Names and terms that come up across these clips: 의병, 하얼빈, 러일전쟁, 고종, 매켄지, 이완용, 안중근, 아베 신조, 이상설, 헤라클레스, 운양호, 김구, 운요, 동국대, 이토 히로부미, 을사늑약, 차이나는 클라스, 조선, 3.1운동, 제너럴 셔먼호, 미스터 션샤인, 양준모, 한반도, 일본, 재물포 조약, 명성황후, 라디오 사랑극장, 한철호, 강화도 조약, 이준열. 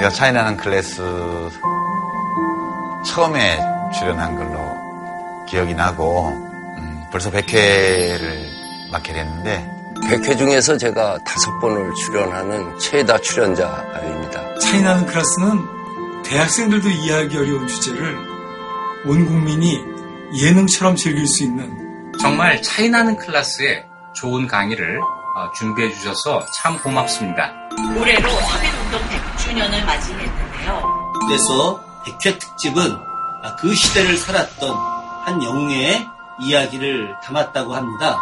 제가 차이나는 클래스 처음에 출연한 걸로 기억이 나고 벌써 100회를 맡게 됐는데 100회 중에서 제가 5번을 출연하는 최다 출연자입니다. 차이나는 클래스는 대학생들도 이해하기 어려운 주제를 온 국민이 예능처럼 즐길 수 있는 정말 차이나는 클래스의 좋은 강의를 준비해 주셔서 참 고맙습니다. 올해로 서민운동 100주년을 맞이했는데요. 그래서 100회 특집은 그 시대를 살았던 한 영웅의 이야기를 담았다고 합니다.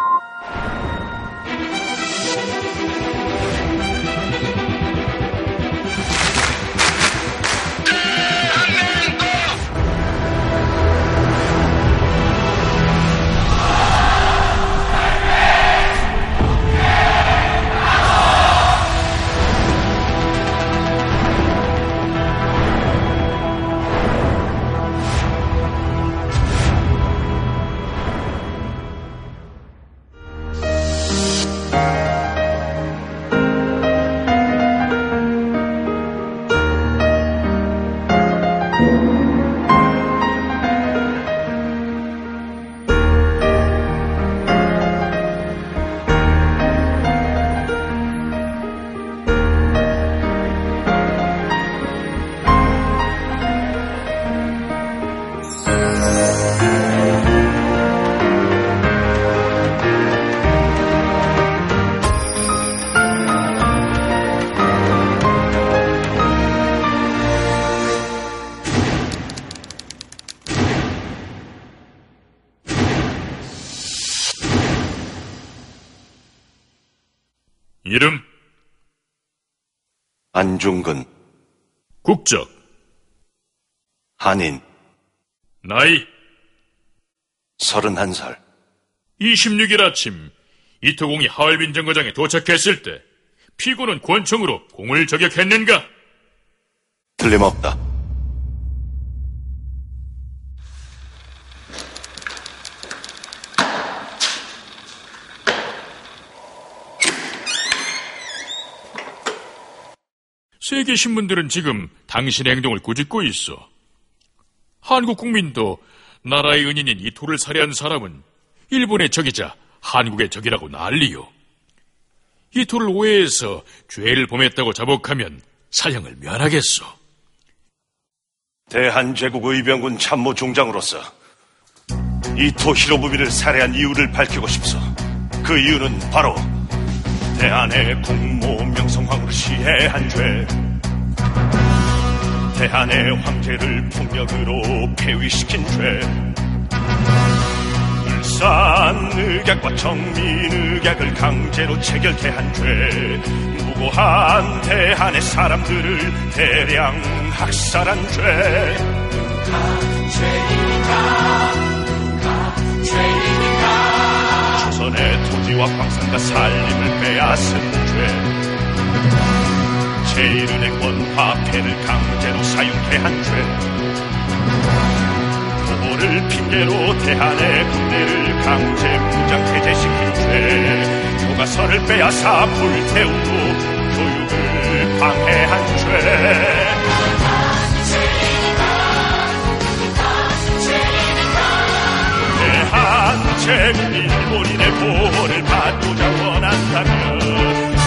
이름 안중근, 국적 한인, 나이 31살. 26일 아침 이토공이 하얼빈 정거장에 도착했을 때 피고는 권총으로 공을 저격했는가? 틀림없다. 세계 신문들은 지금 당신의 행동을 꾸짖고 있어. 한국 국민도 나라의 은인인 이토를 살해한 사람은 일본의 적이자 한국의 적이라고 난리요. 이토를 오해해서 죄를 범했다고 자복하면 사형을 면하겠소. 대한제국 의병군 참모총장으로서 이토 히로부미를 살해한 이유를 밝히고 싶소. 그 이유는 바로 대한의 국모 명성황후를 시해한 죄, 대한의 황제를 폭력으로 폐위시킨 죄, 을사늑약과 청민늑약을 강제로 체결케 한 죄, 무고한 대한의 사람들을 대량 학살한 죄. 누가 죄인인가? 누가 죄인인가? 조선의 토지와 방산과 산림을 빼앗은 죄, 제1은행 원화폐를 강제로 사용케 한 죄, 부호를 핑계로 대한의 군대를 강제 무장해제시킨 죄, 교과서를 빼앗아 불태우고 교육을 방해한 죄. 대한제국 일본인의 보호를 받고자 원한다면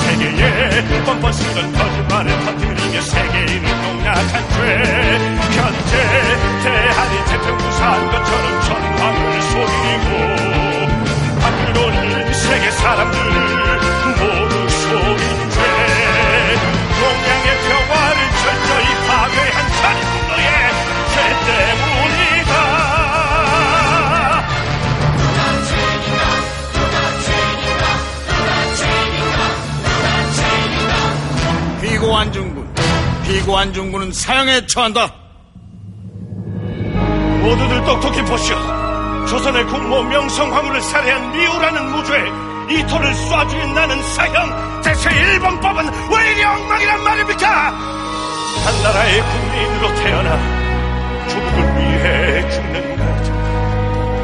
세계에 뻔뻔 쓰던 거짓말을 퍼뜨리며 세계인을 농락한 죄, 현재 대한이 태평구사한 것처럼 전황을 속이고 바빌론이 세계 사람들을 모두 속인 죄, 동양의 평화를 철저히 파괴한 잔인노예 죄 때문이다. 피고 안중근, 피고 안중근은 사형에 처한다. 모두들 똑똑히 보시오. 조선의 국모 명성황후를 살해한 미우라는 무죄, 이토를 쏴 죽인 나는 사형, 대체 일본법은 왜 이리 엉망이란 말입니까? 한 나라의 국민으로 태어나 조국을 위해 죽는 것,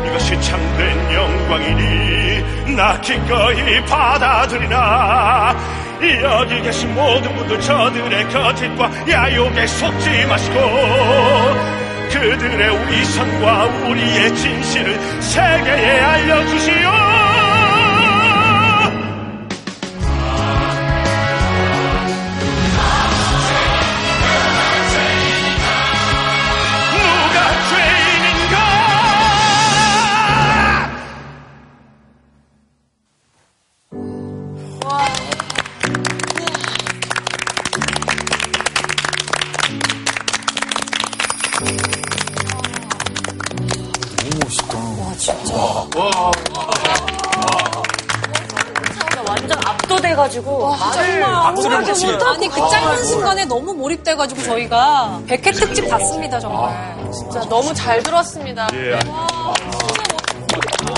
이것이 참된 영광이니 나 기꺼이 받아들이나. 이 여기 계신 모든 분들 저들의 거짓과 야욕에 속지 마시고 그들의 우리 선과 우리의 진실을 세계에 알려주시오. 아니 그 짧은 순간에 너무 몰입돼가지고 저희가 100회 특집 봤습니다 정말. 진짜 너무 잘 들었습니다. 예. 와, 진짜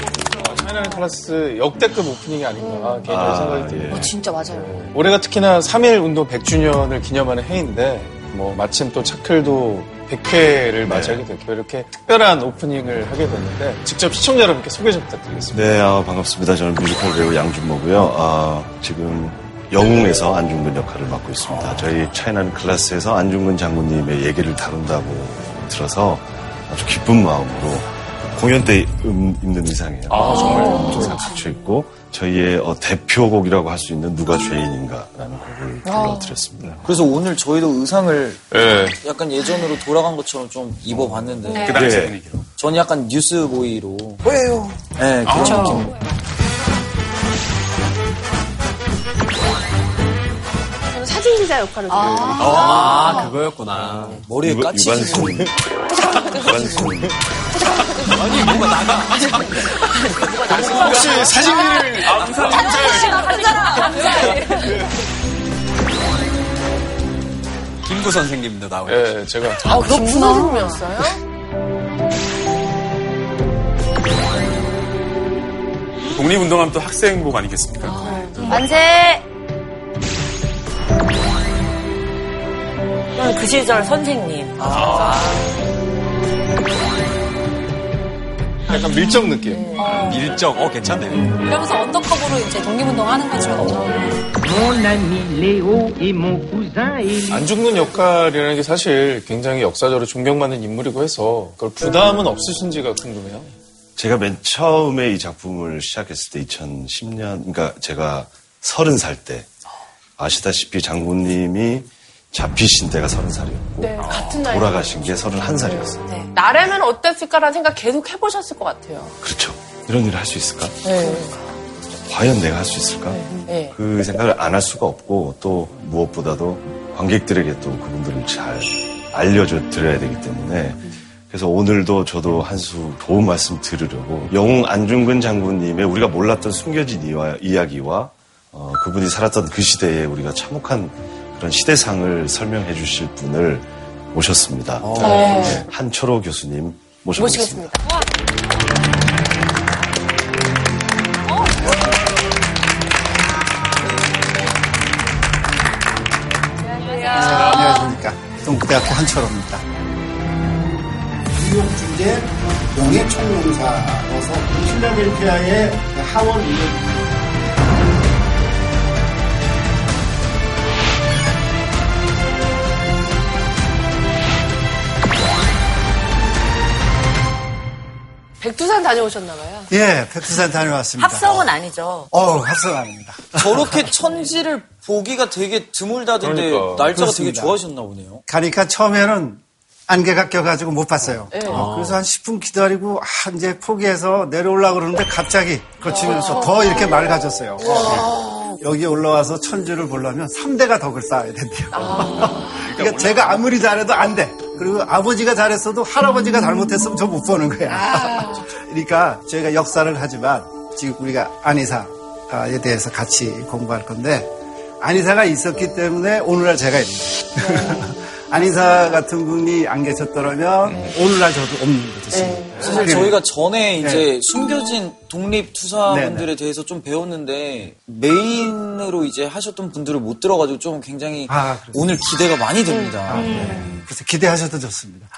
차이나는 클래스 역대급 오프닝이 아닌가 개인적인 생각이 들어요. 진짜 맞아요. 네. 올해가 특히나 3.1 운동 100주년을 기념하는 해인데 뭐 마침 또 차클도 100회를 맞이하게 됐고 이렇게 특별한 오프닝을 하게 됐는데 직접 시청자 여러분께 소개 좀 부탁드리겠습니다. 네, 반갑습니다. 저는 뮤지컬 배우 양준모고요. 지금 영웅에서 안중근 역할을 맡고 있습니다. 저희 차이나는 클래스에서 안중근 장군님의 얘기를 다룬다고 들어서 아주 기쁜 마음으로 공연 때 입는 의상이에요. 정말 잘 갖춰있고 저희의 대표곡이라고 할 수 있는 누가 죄인인가라는 곡을 불러드렸습니다. 그래서 오늘 저희도 의상을 약간 예전으로 돌아간 것처럼 좀 입어봤는데 그 당시 분위기로 저는 약간 뉴스보이로 왜요? 네, 그런 느낌으로 사진기자 역할을 그거였구나. 머리에 까치기 아니 뭔가 나가 혹시 사진기를 김구 선생님도 나오죠. 예, 제가 너 분화생이었어요? 독립운동하면 또 학생복 아니겠습니까? 만세! 그 시절 선생님. 약간 밀정 느낌. 밀정, 괜찮네. 이러면서 언더커버로 이제 독립운동 하는 거죠. 안중근 역할이라는 게 사실 굉장히 역사적으로 존경받는 인물이고 해서 그걸 부담은 없으신지가 궁금해요. 제가 맨 처음에 이 작품을 시작했을 때 2010년, 그러니까 제가 30살 때 아시다시피 장군님이 잡히신 때가 30살이었고 같은 나이 돌아가신 게 31살이었어요. 나라면 어땠을까라는 생각 계속 해보셨을 것 같아요. 그렇죠. 이런 일을 할 수 있을까? 과연 내가 할 수 있을까? 그 생각을 안 할 수가 없고 또 무엇보다도 관객들에게 또 그분들을 잘 알려드려야 되기 때문에 그래서 오늘도 저도 한 수 도움 말씀 드리려고 영웅 안중근 장군님의 우리가 몰랐던 숨겨진 이야기와 그분이 살았던 그 시대에 우리가 참혹한 그런 시대상을 설명해 주실 분을 모셨습니다. 한철호 교수님 모셔보겠습니다. 안녕하십니까. 동국대학교 한철호입니다. 뉴욕 주재 영예 총영사로서 필라델피아의 하원 의원 백두산 다녀오셨나봐요. 예, 백두산 다녀왔습니다. 합성은 아니죠. 합성 아닙니다. 저렇게 천지를 보기가 되게 드물다던데 그러니까. 날짜가 그렇습니다. 되게 좋아하셨나 보네요. 가니까 처음에는 안개가 껴가지고 못 봤어요. 그래서 한 10분 기다리고 이제 포기해서 내려오려고 그러는데 갑자기 거치면서 더 이렇게 맑아졌어요. 여기 올라와서 천지를 보려면 3대가 덕을 쌓아야 된대요. 그러니까 제가 아무리 잘해도 안 돼. 그리고 아버지가 잘했어도 할아버지가 잘못했으면 저 못 보는 거야. 그러니까 저희가 역사를 하지만 지금 우리가 안이사에 대해서 같이 공부할 건데 안이사가 있었기 때문에 오늘날 제가 있는 거예요. 안이사 같은 분이 안 계셨더라면 오늘날 저도 없는 거죠. 사실 저희가 전에 이제 숨겨진 독립투사분들에 대해서 좀 배웠는데 메인으로 이제 하셨던 분들을 못 들어가지고 좀 굉장히 오늘 기대가 많이 됩니다. 그래서 기대하셔도 좋습니다.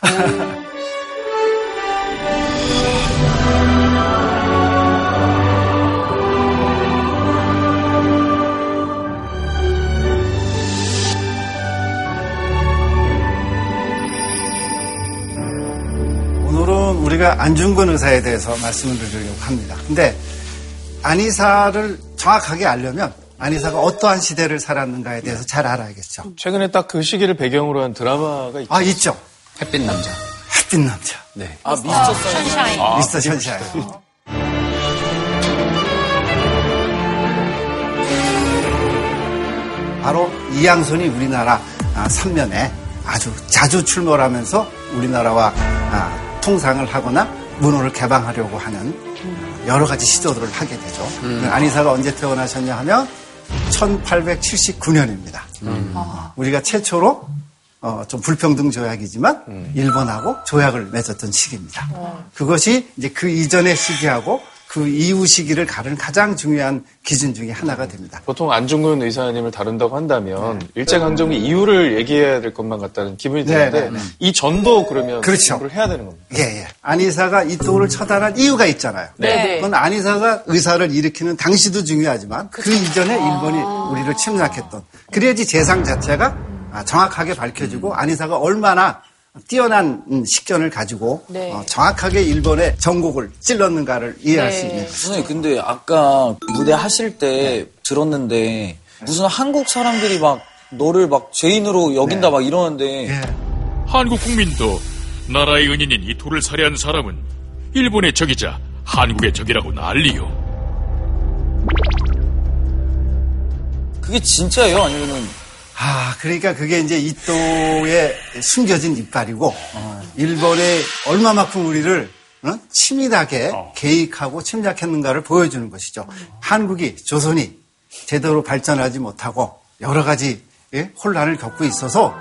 우리가 안중근 의사에 대해서 말씀을 드리려고 합니다. 근데 안의사를 정확하게 알려면 안의사가 어떠한 시대를 살았는가에 대해서 잘 알아야겠죠. 최근에 딱 그 시기를 배경으로 한 드라마가 있죠. 아, 있죠. 햇빛 남자. 햇빛 남자. 네. 아, 미스터 션샤인. 아, 미스터 션샤인. 바로 이 양손이 우리나라 3면에 아주 자주 출몰하면서 우리나라와 통상을 하거나 문호를 개방하려고 하는 여러 가지 시도들을 하게 되죠. 안의사가 언제 태어나셨냐 하면 1879년입니다. 우리가 최초로 좀 불평등 조약이지만 일본하고 조약을 맺었던 시기입니다. 그것이 이제 그 이전의 시기하고 그 이후 시기를 가르는 가장 중요한 기준 중에 하나가 됩니다. 보통 안중근 의사님을 다룬다고 한다면 네. 일제강점기 이후를 얘기해야 될 것만 같다는 기분이 드는데 네. 이 전도 그러면 그렇죠. 공부를 해야 되는 겁니다. 예. 안의사가 이토를 처단한 이유가 있잖아요. 네. 그건 안의사가 의사를 일으키는 당시도 중요하지만 그쵸. 그 이전에 일본이 우리를 침략했던 그래야지 재상 자체가 정확하게 밝혀지고 안의사가 얼마나 뛰어난 식견을 가지고 네. 정확하게 일본의 정곡을 찔렀는가를 이해할 네. 수 있는 선생님 근데 아까 무대 하실 때 네. 들었는데 무슨 한국 사람들이 막 너를 막 죄인으로 여긴다 네. 막 이러는데 네. 한국 국민도 나라의 은인인 이토를 살해한 사람은 일본의 적이자 한국의 적이라고 난리요. 그게 진짜예요? 아니면은 그러니까 그게 이제 이토의 숨겨진 이빨이고, 일본에 얼마만큼 우리를 치밀하게 계획하고 침략했는가를 보여주는 것이죠. 한국이, 조선이 제대로 발전하지 못하고 여러 가지 혼란을 겪고 있어서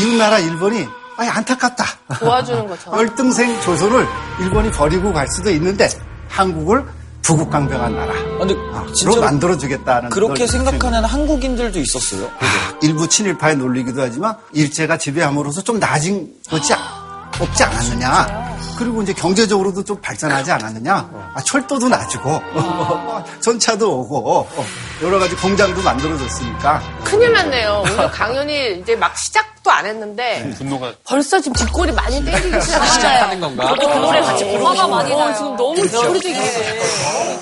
이웃나라 일본이 안타깝다. 도와주는 것처럼. 월등생 조선을 일본이 버리고 갈 수도 있는데 한국을 부국강병한 나라로 만들어주겠다는 그렇게 생각하는 한국인들도 있었어요. 일부 친일파의 논리이기도 하지만 일제가 지배함으로써 좀 나아진 것이 없지 않았느냐. 그리고 이제 경제적으로도 좀 발전하지 않았느냐. 철도도 나아지고 전차도 오고 여러 가지 공장도 만들어졌으니까. 큰일 났네요. 오늘 강연이 이제 막 시작도 안 했는데 네. 분노가 벌써 지금 뒷골이 많이 땡기기 시작하는 건가? 그 노래 같이 화가 많이 나요. 지금 너무 소리적이네.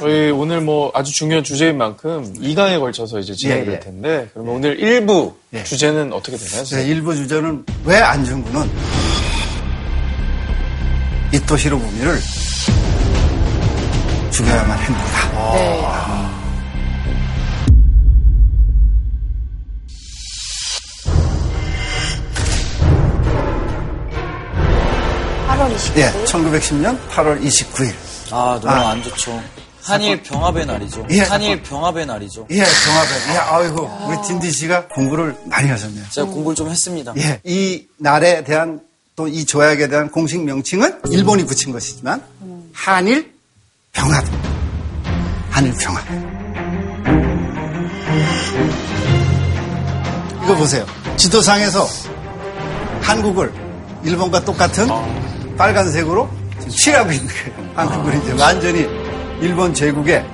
저희 오늘 뭐 아주 중요한 주제인 만큼 2강에 걸쳐서 이제 진행될 텐데 그러면 오늘 1부 주제는 어떻게 되나요? 네, 1부 주제는 왜 안중근은 이토 히로부미를 죽여야만 했는가. 네. 예, 1910년 8월 29일. 너무 안 좋죠. 한일 병합의 날이죠. 예, 한일 병합의 날이죠. 예, 병합의. 예, 아이고 우리 딘디 씨가 공부를 많이 하셨네요. 제가 공부를 좀 했습니다. 예, 이 날에 대한 또 이 조약에 대한 공식 명칭은 일본이 붙인 것이지만 한일 병합, 한일 병합. 이거 보세요. 지도상에서 한국을 일본과 똑같은 빨간색으로 칠하고 있는 거예요. 한국을 이제 완전히 일본 제국의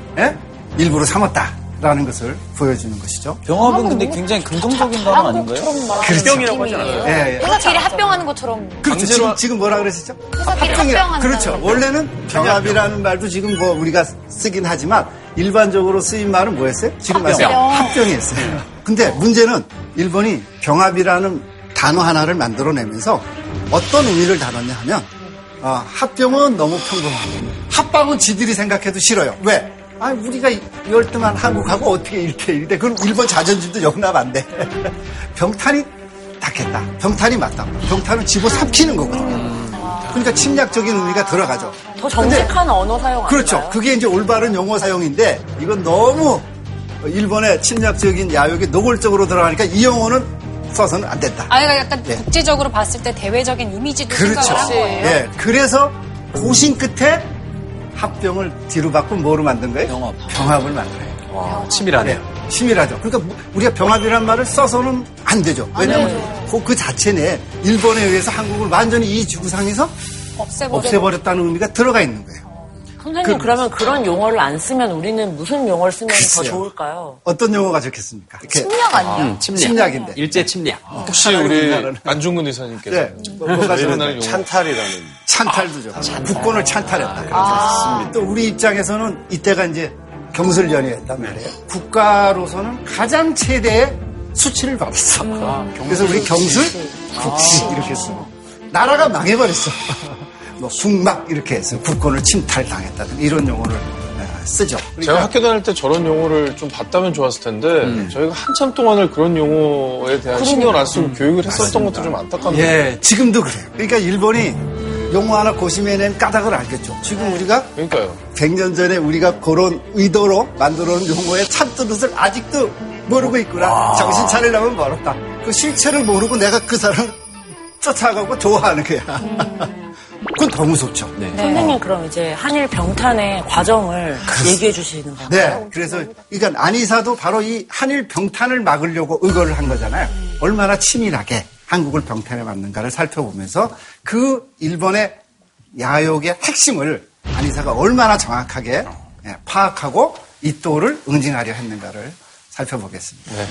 일부로 삼았다. 라는 것을 보여주는 것이죠. 병합은 근데 굉장히 긍정적인 단어 아닌가요? 합병이라고 하잖아요. 회사끼리 합병하는 것처럼. 그렇죠. 지금 뭐라 그러시죠? 회사끼리 합병하는. 그렇죠. 원래는 병합이라는 말도 지금 뭐 우리가 쓰긴 하지만 일반적으로 쓰인 말은 뭐였어요? 지금 말씀 합병이었어요. 근데 문제는 일본이 병합이라는 단어 하나를 만들어내면서 어떤 의미를 담았냐 하면 합병은 너무 평범하고 합방은 지들이 생각해도 싫어요. 왜? 우리가 이럴 때만 한국하고 어떻게 1대1인데 그럼 일본 자존심도 용납 안 돼. 병탄이 낫겠다. 병탄이 맞다. 병탄은 집어 삼키는 거거든요. 그러니까 침략적인 의미가 들어가죠. 더 정직한 언어 사용 아닌가요? 그렇죠. 그게 이제 올바른 용어 사용인데 이건 너무 일본의 침략적인 야욕이 노골적으로 들어가니까 이 용어는 써서는 안 된다. 약간 국제적으로 봤을 때 대외적인 이미지도 그렇죠. 생각을 한 거예요. 예. 그래서 고심 끝에 합병을 뒤로 받고 뭐로 만든 거예요? 병합을 만들어요. 와, 치밀하네요. 네, 치밀하죠. 그러니까 우리가 병합이란 말을 써서는 안 되죠. 왜냐하면 그 자체 내에 일본에 의해서 한국을 완전히 이 지구상에서 없애버렸다는 의미가 들어가 있는 거예요. 선생님 그러면 그런 용어를 안 쓰면 우리는 무슨 용어를 쓰면 글쎄요. 더 좋을까요? 어떤 용어가 좋겠습니까? 침략 아니에요? 침략인데. 일제 침략. 혹시 우리 안중근 의사님께서 네. 뭐 찬탈이라는. 찬탈도 좋고. 국권을 찬탈했다. 그렇습니다. 또 우리 입장에서는 이때가 이제 경술연의였단 말이에요. 국가로서는 가장 최대의 수치를 받았어. 그래서 우리 경술, 국시 이렇게 쓰고. 나라가 망해버렸어. 숙막 이렇게 해서 국권을 침탈당했다든 이런 용어를 쓰죠. 그러니까 제가 학교 다닐 때 저런 용어를 좀 봤다면 좋았을 텐데 저희가 한참 동안을 그런 용어에 대한 신경을 안 쓰고 교육을 했었던 것도 좀 안타깝네요. 예, 지금도 그래요. 그러니까 일본이 용어 하나 고심해낸 까닭을 알겠죠. 지금 우리가 그러니까요. 100년 전에 우리가 그런 의도로 만들어놓은 용어의 참뜻을 아직도 모르고 있구나. 와. 정신 차리려면 멀었다. 그 실체를 모르고 내가 그 사람을 쫓아가고 좋아하는 거야. 그건 더 무섭죠. 네. 선생님 그럼 이제 한일 병탄의 과정을 얘기해 주시는 건가요? 네. 그래서 그러니까 안희사도 바로 이 한일 병탄을 막으려고 의거를 한 거잖아요. 얼마나 치밀하게 한국을 병탄에 맞는가를 살펴보면서 그 일본의 야욕의 핵심을 안희사가 얼마나 정확하게 파악하고 이토를 응징하려 했는가를 살펴보겠습니다. 네.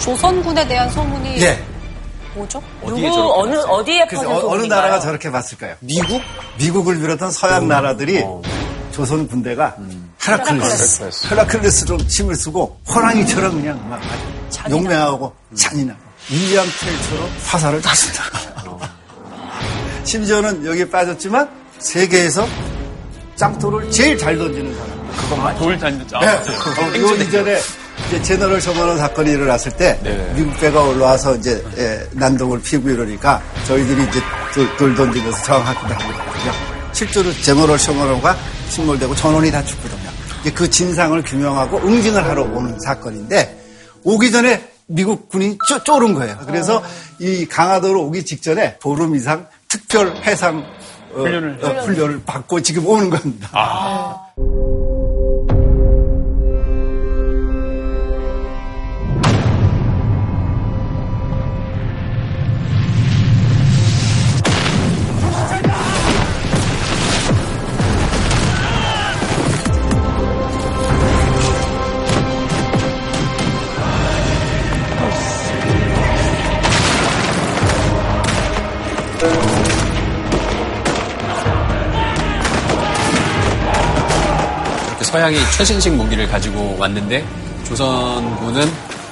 조선군에 대한 소문이 네. 뭐죠? 어디에 누구 어디에 퍼진 소문인가요? 어느 나라가 저렇게 봤을까요? 미국? 미국을 비롯한 서양 나라들이 조선 군대가 헤라클레스. 헤라클레스로 침을 쓰고 호랑이처럼 그냥 막 용맹하고 잔인하고 윌리엄 텔처럼 화살을 다 쓴다. 심지어는 여기에 빠졌지만 세계에서 짱돌을 제일 잘 던지는 사람. 그것만 돌 잘 던져. 그 이전에 이제 제너럴 셔먼호 사건이 일어났을 때 네네. 미국 배가 올라와서 이제 난동을 피우고 이러니까 저희들이 이제 돌 던지면서 저항하기도 하거든요. 실제로 제너럴 셔먼호가 침몰되고 전원이 다 죽거든요. 이제 그 진상을 규명하고 응징을 하러 오는 사건인데 오기 전에 미국 군이 쫄은 거예요. 그래서 이 강화도로 오기 직전에 보름 이상 특별 해상 훈련을 받고 지금 오는 겁니다. 서양이 최신식 무기를 가지고 왔는데 조선군은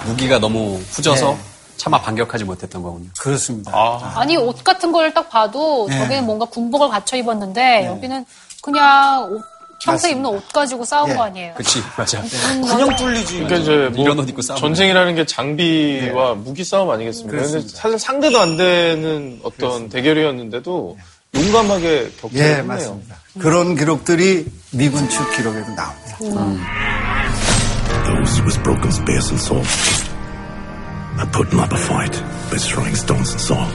무기가 너무 후져서 네. 차마 반격하지 못했던 거군요. 그렇습니다. 아니 옷 같은 걸 딱 봐도 네. 저기는 뭔가 군복을 갖춰 입었는데 네. 여기는 그냥 옷, 평소 입는 옷 가지고 싸운 네. 거 아니에요? 그렇지, 맞아. 그냥 뚫리지. 그러니까 이제 뭐 이런 옷 입고 싸움. 전쟁이라는 게 장비와 네. 무기 싸움 아니겠습니까? 근데 사실 상대도 안 되는 어떤 그렇습니다. 대결이었는데도. 용감하게 겪게 되네요. 예, 맞습니다. 그런 기록들이 미군 측 기록에도 나옵니다. Those with broken spears and swords, I put them up a fight by throwing stones and saw.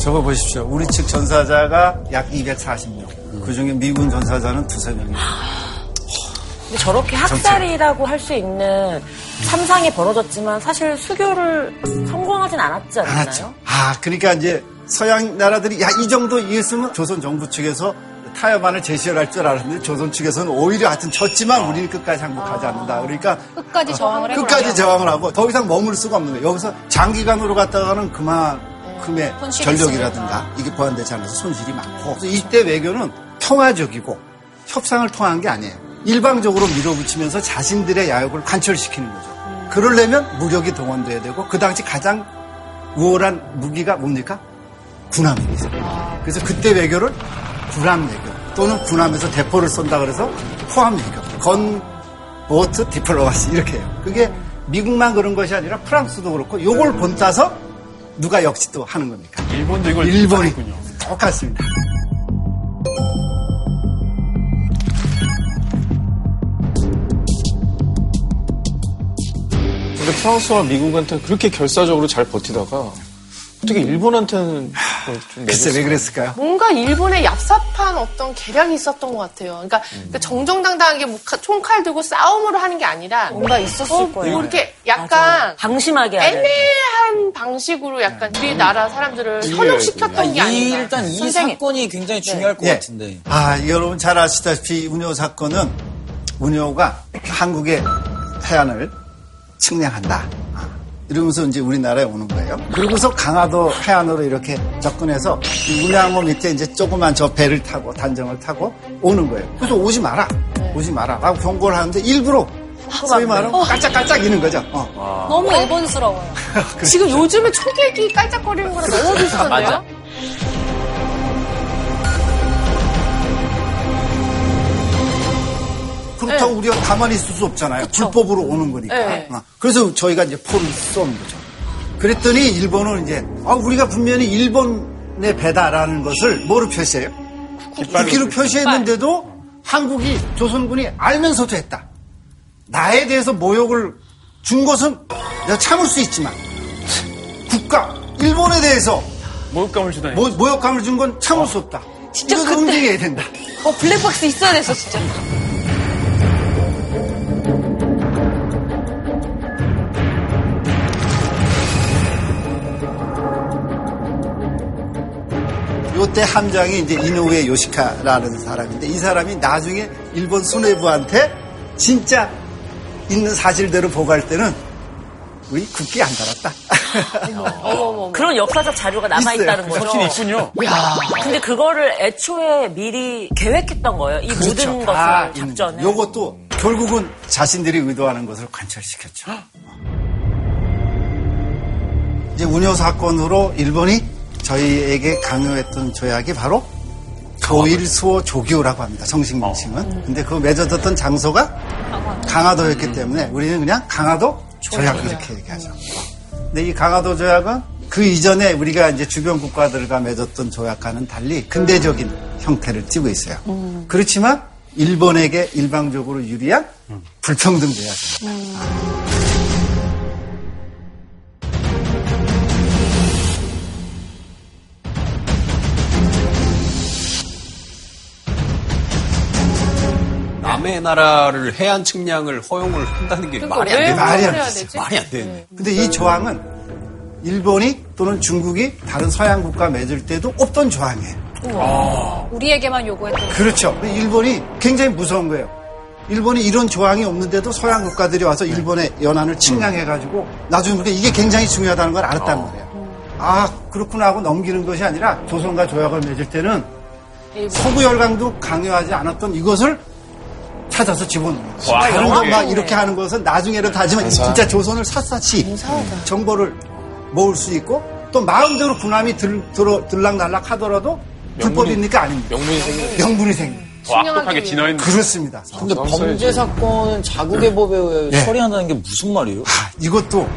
저거 보십시오. 우리 측 전사자가 약 240명. 그중에 미군 전사자는 2~3명입니다. 근데 저렇게 학살이라고 할 수 있는 참상이 벌어졌지만 사실 수교를 성공하진 않았지 않나요? 않았죠. 그러니까 이제 서양 나라들이 이 정도 이겼으면 조선 정부 측에서 타협안을 제시할 줄 알았는데 조선 측에서는 오히려 하여튼 졌지만 우리는 끝까지 항복하지 않는다. 그러니까 끝까지 저항을 해요. 끝까지 저항을 하고 더 이상 머물 수가 없는 거예요. 여기서 장기간으로 갔다가는 그만큼의 전력이라든가 이게 보완되지 않아서 손실이 많고 이때 외교는 평화적이고 협상을 통한 게 아니에요. 일방적으로 밀어붙이면서 자신들의 야욕을 관철시키는 거죠. 그러려면 무력이 동원돼야 되고 그 당시 가장 우월한 무기가 뭡니까? 군함이죠. 그래서 그때 외교를 군함 외교 또는 군함에서 대포를 쏜다 그래서 포함 외교, 건, 보트, 디플로마시 이렇게 해요. 그게 미국만 그런 것이 아니라 프랑스도 그렇고 요걸 본따서 누가 역시 또 하는 겁니까? 일본도 이걸 똑같습니다. 근데 프랑스와 미국한테는 그렇게 결사적으로 잘 버티다가 어떻게 일본한테는 좀 글쎄 왜 그랬을까요? 뭔가 일본의 얍삽한 어떤 계량이 있었던 것 같아요. 그러니까 정정당당하게 뭐 총칼 들고 싸움으로 하는 게 아니라 뭔가 있었을 거예요. 뭐 이렇게 약간 맞아. 방심하게 애매한 방식으로 약간 우리나라 사람들을 현혹시켰던 게 아닌가. 일단 이 사건이 굉장히 중요할 것 같은데. 아 여러분 잘 아시다시피 운요 사건은 운요가 한국의 해안을 측량한다. 이러면서 이제 우리나라에 오는 거예요. 그러고서 강화도 해안으로 이렇게 접근해서 운양호 밑에 이제 조그만 저 배를 타고 단정을 타고 오는 거예요. 그래서 오지 마라, 오지 마라라고 경고를 하는데 일부러 소위 말하면 깔짝깔짝이는 거죠. 너무 일본스러워요. 지금 요즘에 초계기 깔짝거리는 거랑 너무 비슷한데요? 그렇다고 우리가 가만히 있을 수 없잖아요. 그쵸. 불법으로 오는 거니까. 그래서 저희가 이제 포를 쏜 거죠. 그랬더니 일본은 이제 우리가 분명히 일본의 배다라는 것을 뭐로 표시해요? 국기로 표시했는데도 한국이 조선군이 알면서도 했다. 나에 대해서 모욕을 준 것은 내가 참을 수 있지만 국가 일본에 대해서 모욕감을 주다니. 모욕감을 준 건 참을 수 없다. 진짜 이것도 그때 응징해야 된다. 블랙박스 있어야 됐어 진짜. 이때 함장이 이제 이노우에 요시카라는 사람인데 이 사람이 나중에 일본 수뇌부한테 진짜 있는 사실대로 보고할 때는 우리 국기 안 달았다. 그런 역사적 자료가 남아있다는 거죠. 적힌 있군요. 근데 그거를 애초에 미리 계획했던 거예요. 이 그렇죠. 모든 것을 작전에. 요것도 결국은 자신들이 의도하는 것을 관철시켰죠. 이제 운요 사건으로 일본이 저희에게 강요했던 조약이 바로 도일수호 조교라고 합니다. 정식 명칭은. 근데 그 맺어졌던 장소가 강화도였기 때문에 우리는 그냥 강화도 조약 이렇게 얘기하죠. 근데 이 강화도 조약은 그 이전에 우리가 이제 주변 국가들과 맺었던 조약과는 달리 근대적인 형태를 띠고 있어요. 그렇지만 일본에게 일방적으로 유리한 불평등 조약입니다. 남의 나라를 해안 측량을 허용을 한다는 게 말이 안 되는 거예요. 말이 안 되는. 근데 이 조항은 일본이 또는 중국이 다른 서양 국가 맺을 때도 없던 조항이에요. 우리에게만 요구했던. 그렇죠. 일본이 굉장히 무서운 거예요. 일본이 이런 조항이 없는데도 서양 국가들이 와서 일본의 연안을 측량해가지고 나중에 우리가 이게 굉장히 중요하다는 걸 알았단 말이에요. 아 그렇구나 하고 넘기는 것이 아니라 조선과 조약을 맺을 때는 서구 열강도 강요하지 않았던 이것을 찾아서 집어넣는 거죠. 다른 건 막 이렇게 하는 것은 나중에는 다지만 진짜 조선을 샅샅이 정보를 모을 수 있고 또 마음대로 군함이 들락날락 하더라도 불법이니까 아닙니다. 명분이 생깁니다. 악독하게 진화했는 그렇습니다. 근데 범죄 사건은 자국의 법에 의해 처리한다는 게 무슨 말이에요? 이것도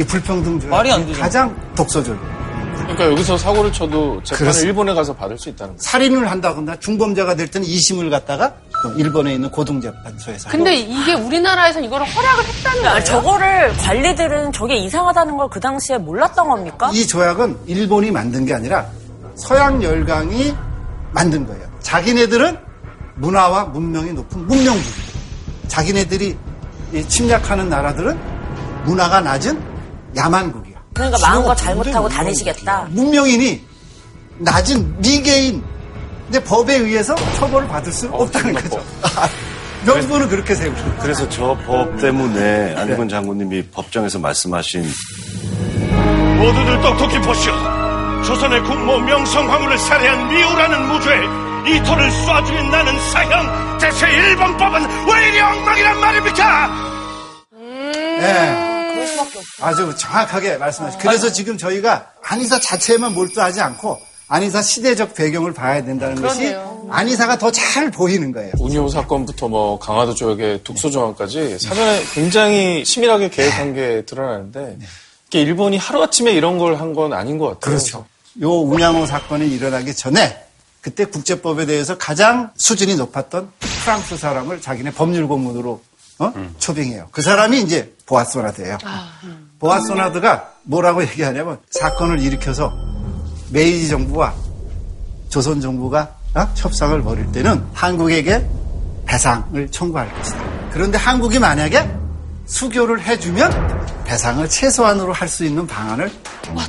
이 불평등 조약이 가장 독소적이에요. 그러니까 여기서 사고를 쳐도 재판을 일본에 가서 받을 수 있다는 거예요. 살인을 한다거나 중범죄가 될 때는 2심을 갖다가 일본에 있는 고등재판소에서. 근데 이게 우리나라에서는 이걸 허락을 했다는 거예요? 저거를 관리들은 저게 이상하다는 걸 그 당시에 몰랐던 겁니까? 이 조약은 일본이 만든 게 아니라 서양 열강이 만든 거예요. 자기네들은 문화와 문명이 높은 문명국이에요. 자기네들이 침략하는 나라들은 문화가 낮은 야만국이에요. 그러니까 마음과 잘못하고 다니시겠다. 문명인이 낮은 미개인. 근데 법에 의해서 처벌을 받을 수 없다는 거죠. 명분은 그렇게 세우죠. 그래서 저 법 때문에 안중근 장군님이 법정에서 말씀하신 모두들 똑똑히 보시오. 조선의 국모 명성황후를 살해한 미우라는 무죄에 이토를 쏴 죽인 나는 사형. 대체 일본법은 왜 이리 엉망이란 말입니까? 아주 정확하게 말씀하셨어요. 그래서 지금 저희가 안의사 자체에만 몰두하지 않고 안의사 시대적 배경을 봐야 된다는 것이 안의사가 더 잘 보이는 거예요. 운요 사건부터 뭐 강화도 조약의 독소 조항까지 사전에 굉장히 치밀하게 계획한 게 드러나는데 이게 일본이 하루아침에 이런 걸 한 건 아닌 것 같아요. 그렇죠. 요 운양호 사건이 일어나기 전에 그때 국제법에 대해서 가장 수준이 높았던 프랑스 사람을 자기네 법률 고문으로 초빙해요. 그 사람이 이제 보아소나드예요. 보아소나드가 뭐라고 얘기하냐면 사건을 일으켜서 메이지 정부와 조선 정부가 협상을 벌일 때는 한국에게 배상을 청구할 것이다. 그런데 한국이 만약에 수교를 해주면 배상을 최소한으로 할 수 있는 방안을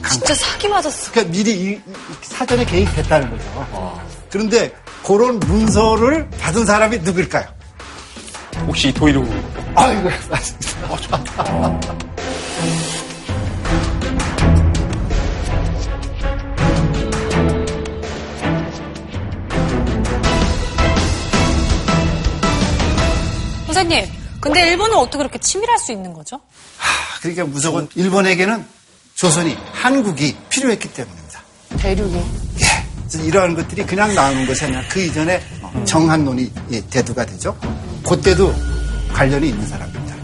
진짜 사기 맞았어. 그러니까 미리 사전에 개입했다는 거죠. 그런데 그런 문서를 받은 사람이 누굴까요? 혹시 이토 히로부미? 아이고, 맞습니다. 선생님, 근데 일본은 어떻게 그렇게 치밀할 수 있는 거죠? 그러니까 무조건 일본에게는 조선이, 한국이 필요했기 때문입니다. 대륙이. 예. 이러한 것들이 그냥 나오는 것이 아니라 그 이전에 정한론이 대두가 되죠. 그때도 관련이 있는 사람입니다.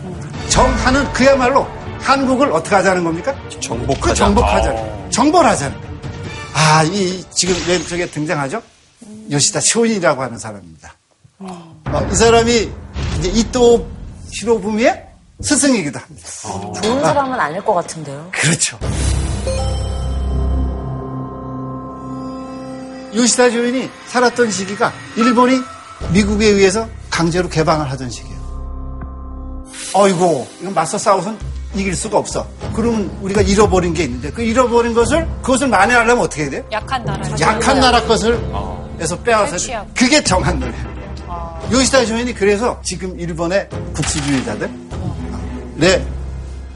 정한은 그야말로 한국을 어떻게 하자는 겁니까? 정복하자. 정복하자. 정벌 하자는 거예요. 지금 왼쪽에 등장하죠? 요시다 쇼인이라고 하는 사람입니다. 이 사람이 이제 이토 히로부미의 스승이기도 합니다. 좋은 사람은 아닐 것 같은데요. 그렇죠. 요시다 쇼인이 살았던 시기가 일본이 미국에 의해서 강제로 개방을 하던 시기예요. 어이고, 이건 맞서 싸워선 이길 수가 없어. 그러면 우리가 잃어버린 게 있는데 그 잃어버린 것을 그것을 만회하려면 어떻게 해야 돼요? 약한 나라 것을 해서 빼앗아서 그게 정한노래예요. 요시다 쇼인이 그래서 지금 일본의 국수주의자들의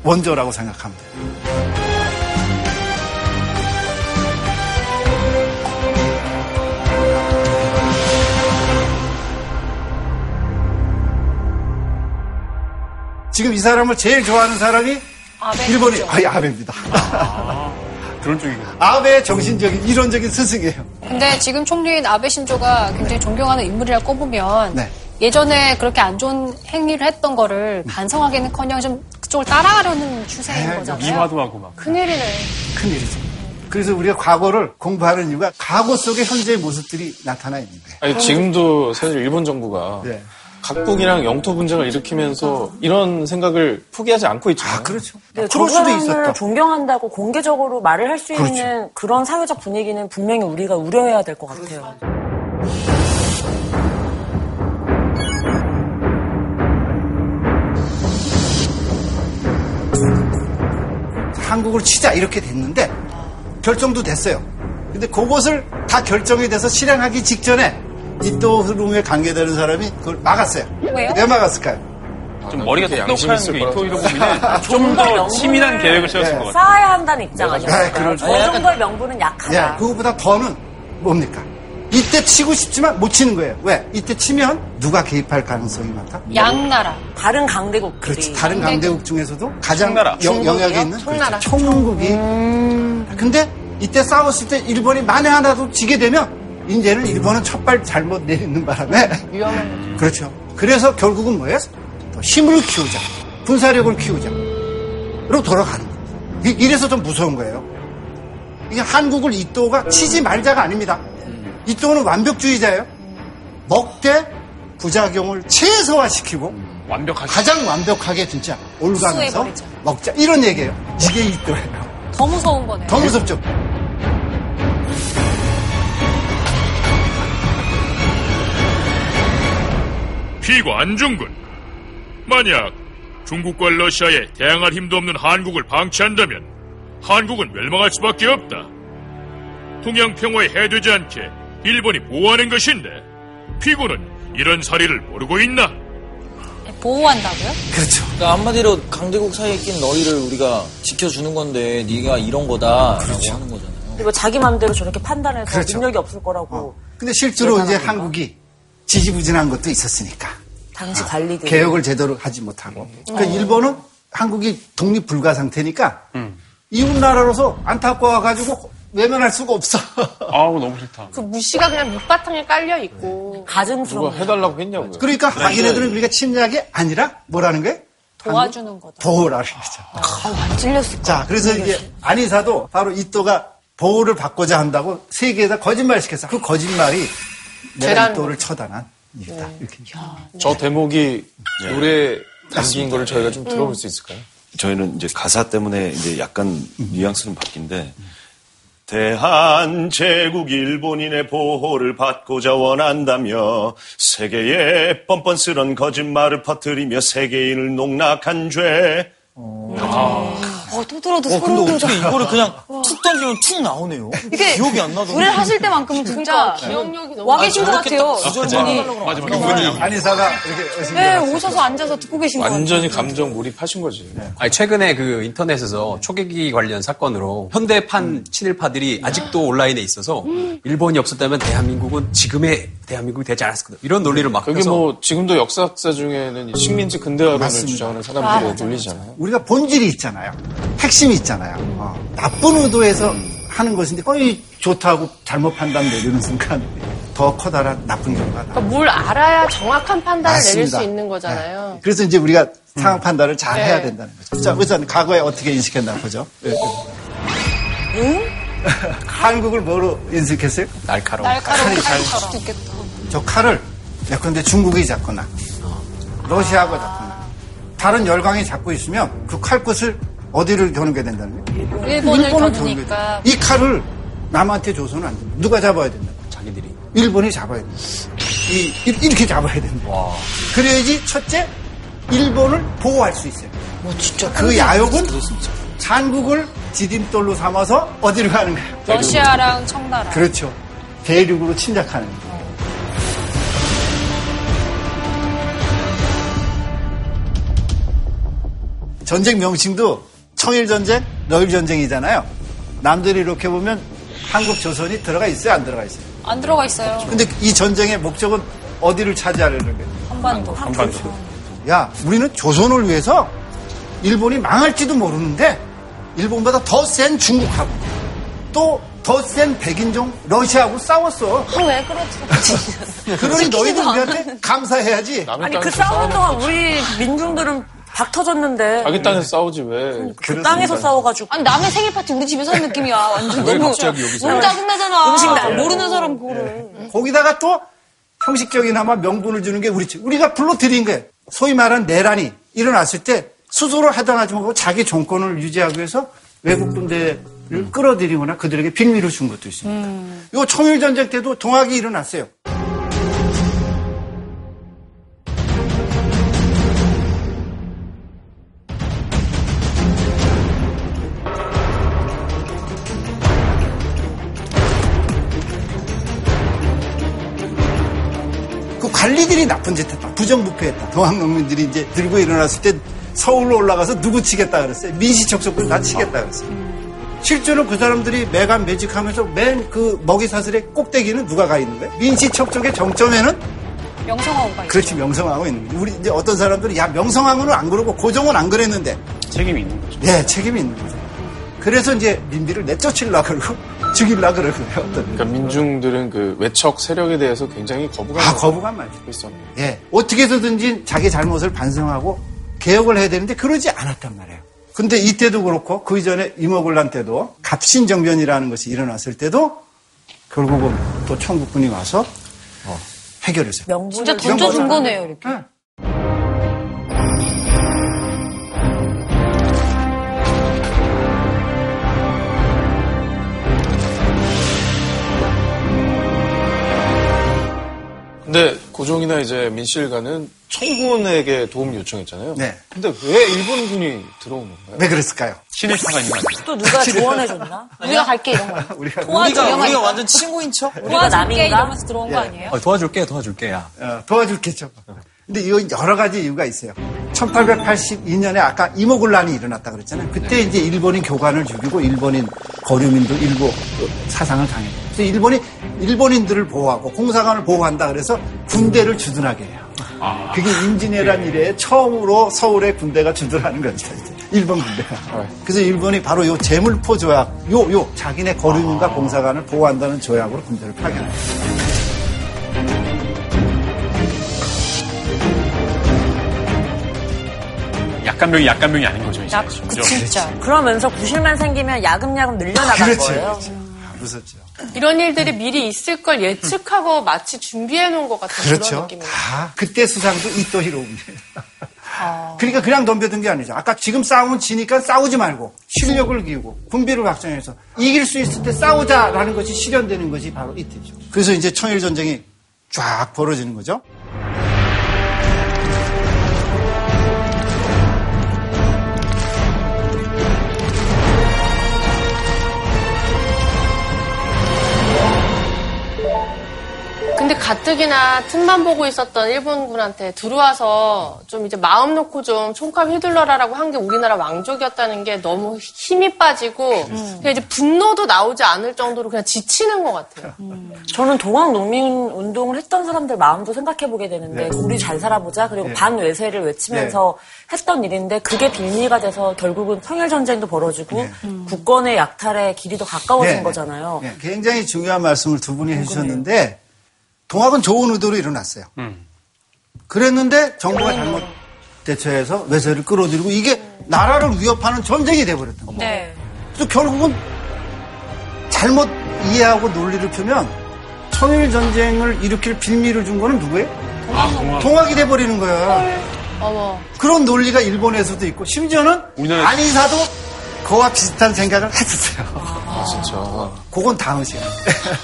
원조라고 생각합니다. 지금 이 사람을 제일 좋아하는 사람이 일본이 아베입니다. 그런 쪽이군요. 아베의 정신적인 이론적인 스승이에요. 근데 지금 총리인 아베 신조가 굉장히 존경하는 인물이라고 꼽으면 예전에 그렇게 안 좋은 행위를 했던 거를 반성하기는커녕 좀 그쪽을 따라하려는 추세인 거잖아요. 미화도 하고 막. 큰일이네. 큰일이죠. 그래서 우리가 과거를 공부하는 이유가 과거 속에 현재의 모습들이 나타나 있는데. 아니, 지금도 사실 일본 정부가. 네. 각국이랑 영토 분쟁을 일으키면서 이런 생각을 포기하지 않고 있잖아요. 그렇죠. 그럴 수도 있었다. 존경한다고 공개적으로 말을 할 수 있는 그런 사회적 분위기는 분명히 우리가 우려해야 될 것 같아요. 한국을 치자 이렇게 됐는데 결정도 됐어요. 근데 그것을 다 결정이 돼서 실행하기 직전에 이토 히로부미에 관계되는 사람이 그걸 막았어요. 왜요? 왜 막았을까요? 좀 머리가 똑똑한 게 이토 히로부미는 좀 더 치밀한 계획을 세웠을 것 같아요. 쌓아야 한다는 입장 아니었을까요? 저 정도의 명분은 약하다. 그거보다 더는 뭡니까? 이때 치고 싶지만 못 치는 거예요. 왜? 이때 치면 누가 개입할 가능성이 많다? 양나라. 다른 강대국들이. 그렇지. 다른 강대국 중에서도 가장 영향이 있는 총국이. 근데 이때 싸웠을 때 일본이 만에 하나도 지게 되면 이제는 일본은 첫발 잘못 내리는 바람에 위험한. 그렇죠. 그래서 결국은 뭐예요? 또 힘을 키우자, 군사력을 키우자로 돌아가는 겁니다. 이래서 좀 무서운 거예요. 이게 한국을 이토가 치지 말자가 아닙니다. 이토는 완벽주의자예요. 먹되 부작용을 최소화시키고 완벽하게. 가장 완벽하게 진짜 올가면서 먹자 이런 얘기예요. 이게 이토예요. 더 무서운 거네요. 더 무섭죠. 피과 안중근, 만약 중국과 러시아에 대항할 힘도 없는 한국을 방치한다면 한국은 멸망할 수밖에 없다. 동양평화에 해되지 않게 일본이 보호하는 것인데 피고는 이런 사리를 모르고 있나? 보호한다고요? 그렇죠. 그러니까 한마디로 강대국 사이에 낀 너희를 우리가 지켜주는 건데 네가 이런 거다라고 하는 거잖아요. 그리고 자기 마음대로 저렇게 판단해서 능력이 없을 거라고. 근데 실제로 이제 한국이 지지부진한 것도 있었으니까. 당시 관리들. 개혁을 제대로 하지 못하고. 그러니까 일본은 한국이 독립 불가 상태니까 이웃나라로서 안타까워 와가지고 외면할 수가 없어. 아우, 너무 싫다. 그 무시가 그냥 밑바탕에 깔려있고. 가증스러워. 누가 해달라고 했냐고요. 그러니까 얘네들은 우리가 침략이 아니라 뭐라는 거예요? 도와주는 거다. 보호라는 거죠. 안 찔렸을 거야. 자, 그래서 이게 안이사도 바로 이토가 보호를 받고자 한다고 세계에다 거짓말 시켰어. 그 거짓말이 내가 이토를 처단한 일이다. 이렇게. 저 대목이 노래 담긴 거를 저희가 좀 들어볼 수 있을까요? 저희는 이제 가사 때문에 이제 약간 뉘앙스는 바뀐데 대한제국 일본인의 보호를 받고자 원한다며 세계에 뻔뻔스런 거짓말을 퍼뜨리며 세계인을 농락한 죄. 또 들어도 소름 돋아. 근데 이거를 그냥 툭 던지면 툭 나오네요. 이게 기억이 안 나던데. 노래를 하실 때만큼은 진짜 기억력이 너무 와 계신 것 같아요. 맞아. 안희사가 이렇게 오셔서 앉아서 듣고 계신 거 같아요. 완전히 감정 몰입하신 거지. 네. 아니 최근에 그 인터넷에서 초계기 관련 사건으로 현대판 친일파들이 아직도 온라인에 있어서 일본이 없었다면 대한민국은 지금의 대한민국이 되지 않았을 거다. 이런 논리를 막 해서. 여기 뭐 지금도 역사학자 중에는 식민지 근대화론을 주장하는 사람들이 놀리잖아요. 우리가 본질이 있잖아요. 핵심이 있잖아요. 나쁜 의도에서 하는 것인데 이 좋다고 잘못 판단 내리는 순간 더 커다란 나쁜 결과가 나옵니다. 그러니까 뭘 알아야 정확한 판단을 내릴 수 있는 거잖아요. 네. 그래서 이제 우리가 상황 판단을 잘 해야 된다는 거죠. 자, 우선 과거에 어떻게 인식했나 보죠. 한국을 뭐로 인식했어요? 날카로운 칼이 있겠다. 저 칼을 예컨대 중국이 잡거나 러시아가 잡거나 다른 열강이 잡고 있으면 그 칼끝을 어디를 겨누게 된다는 거예요? 일본을 겨누니까. 이 칼을 남한테 줘서는 안 됩니다. 누가 잡아야 된다? 자기들이. 일본이 잡아야 된다. 이렇게 잡아야 된다. 와. 그래야지 첫째 일본을 보호할 수 있어요. 진짜 그 야욕은 한국을 지딤돌로 삼아서 어디로 가는 거예요? 러시아랑 청나라. 그렇죠. 대륙으로 침략하는 거예요. 전쟁 명칭도 청일전쟁, 러일전쟁이잖아요. 남들이 이렇게 보면 한국 조선이 들어가 있어요? 안 들어가 있어요? 안 들어가 있어요. 근데 이 전쟁의 목적은 어디를 차지하려는 거예요? 한반도. 야, 우리는 조선을 위해서 일본이 망할지도 모르는데 일본보다 더 센 중국하고 또 더 센 백인종 러시아하고 싸웠어. 왜 그러지? 그러니 너희들 우리한테 감사해야지. 아니 그 싸우는 동안 우리 민중들은 박 터졌는데. 자기 땅에서 싸우지 왜. 그 땅에서 싸워가지고. 아니 남의 생일 파티 우리 집에서 하는 느낌이야. 완전 너무 짜증나잖아. 음식 모르는 사람 그거를. 거기다가 또 형식적이나마 명분을 주는 게 우리가 불러들인 거예요. 소위 말하는 내란이 일어났을 때 스스로 하당하지 말고 자기 정권을 유지하기 위해서 외국 군대를 끌어들이거나 그들에게 빌미를 준 것도 있습니다. 요 청일전쟁 때도 동학이 일어났어요. 관리들이 나쁜 짓 했다. 부정부패했다. 동학농민들이 이제 들고 일어났을 때 서울로 올라가서 누구 치겠다 그랬어요. 민시척척군 다 치겠다 그랬어요. 실제로 그 사람들이 매간 매직하면서 맨 그 먹이사슬의 꼭대기는 누가 가 있는 거예요? 민시척척의 정점에는 명성황후가 있어요. 그렇지, 명성황후 있는 거예요. 우리 이제 어떤 사람들은 야, 명성황후는 안 그러고 고종은 안 그랬는데 책임이 있는 거죠. 네, 책임이 있는 거죠. 그래서 이제 민비를 내쫓으려고 그러고 죽이려고 그러고요. 그러니까 민중들은 그 외척 세력에 대해서 굉장히 거부감 많이 갖고 있었네요. 예, 어떻게 해서든지 자기 잘못을 반성하고 개혁을 해야 되는데 그러지 않았단 말이에요. 근데 이때도 그렇고 그 이전에 임오군란 때도 갑신정변이라는 것이 일어났을 때도 결국은 또 청국군이 와서 해결했어요. 진짜 던져준 거네요, 이렇게. 네. 근데 고종이나 이제 민씨일가는 청군에게 도움 요청했잖아요. 네. 근데 왜 일본군이 들어온 건가요? 왜 그랬을까요? 친일파가 있나? 또 누가 조언해줬나? 우리가 갈게 이런 거. 우리가 완전 친구인 척? 우리가 남인가? 이러면서 들어온 거 아니에요? 도와줄게야. 도와줄겠죠. 근데 이건 여러 가지 이유가 있어요. 1882년에 아까 임오군란이 일어났다 그랬잖아요. 그때 이제 일본인 교관을 죽이고 일본인 거류민도 일부 사상을 당했어요. 일본이 일본인들을 보호하고 공사관을 보호한다 그래서 군대를 주둔하게 해요. 그게 임진왜란 이래 처음으로 서울에 군대가 주둔하는 거죠. 일본 군대가. 그래서 일본이 바로 요 재물포 조약, 요 자기네 거류민과 공사관을 보호한다는 조약으로 군대를 파견해요. 약간명이 아닌 거죠. 이제. 진짜. 그러면서 구실만 생기면 야금야금 늘려나간 거예요. 그렇죠. 무섭죠. 이런 일들이 미리 있을 걸 예측하고 마치 준비해 놓은 것 같은 그런 느낌이에요. 그렇죠. 그때 수상도 이토 히로부미. 그러니까 그냥 덤벼든 게 아니죠. 아까 지금 싸우면 지니까 싸우지 말고 실력을 기우고 군비를 확장해서 이길 수 있을 때 싸우자라는 것이 실현되는 것이 바로 이때죠. 그래서 이제 청일전쟁이 쫙 벌어지는 거죠. 근데 가뜩이나 틈만 보고 있었던 일본군한테 들어와서 좀 이제 마음 놓고 좀 총칼 휘둘러라라고 한 게 우리나라 왕족이었다는 게 너무 힘이 빠지고 그냥 이제 분노도 나오지 않을 정도로 그냥 지치는 것 같아요. 저는 동학농민운동을 했던 사람들 마음도 생각해보게 되는데 네. 우리 잘 살아보자 그리고 네. 반외세를 외치면서 네. 했던 일인데 그게 빌미가 돼서 결국은 청일전쟁도 벌어지고 네. 국권의 약탈의 길이 더 가까워진 네. 거잖아요. 네. 굉장히 중요한 말씀을 두 분이 해주셨는데 동학은 좋은 의도로 일어났어요. 그랬는데 정부가 잘못 대처해서 외세를 끌어들이고 이게 나라를 위협하는 전쟁이 돼버렸던 거예요. 네. 그래서 결국은 잘못 이해하고 논리를 펴면 청일전쟁을 일으킬 빌미를 준 거는 누구예요? 동학이 돼버리는 거야. 어머. 그런 논리가 일본에서도 있고 심지어는 안인사도 그와 비슷한 생각을 했었어요. 진짜. 그건 다음 시간.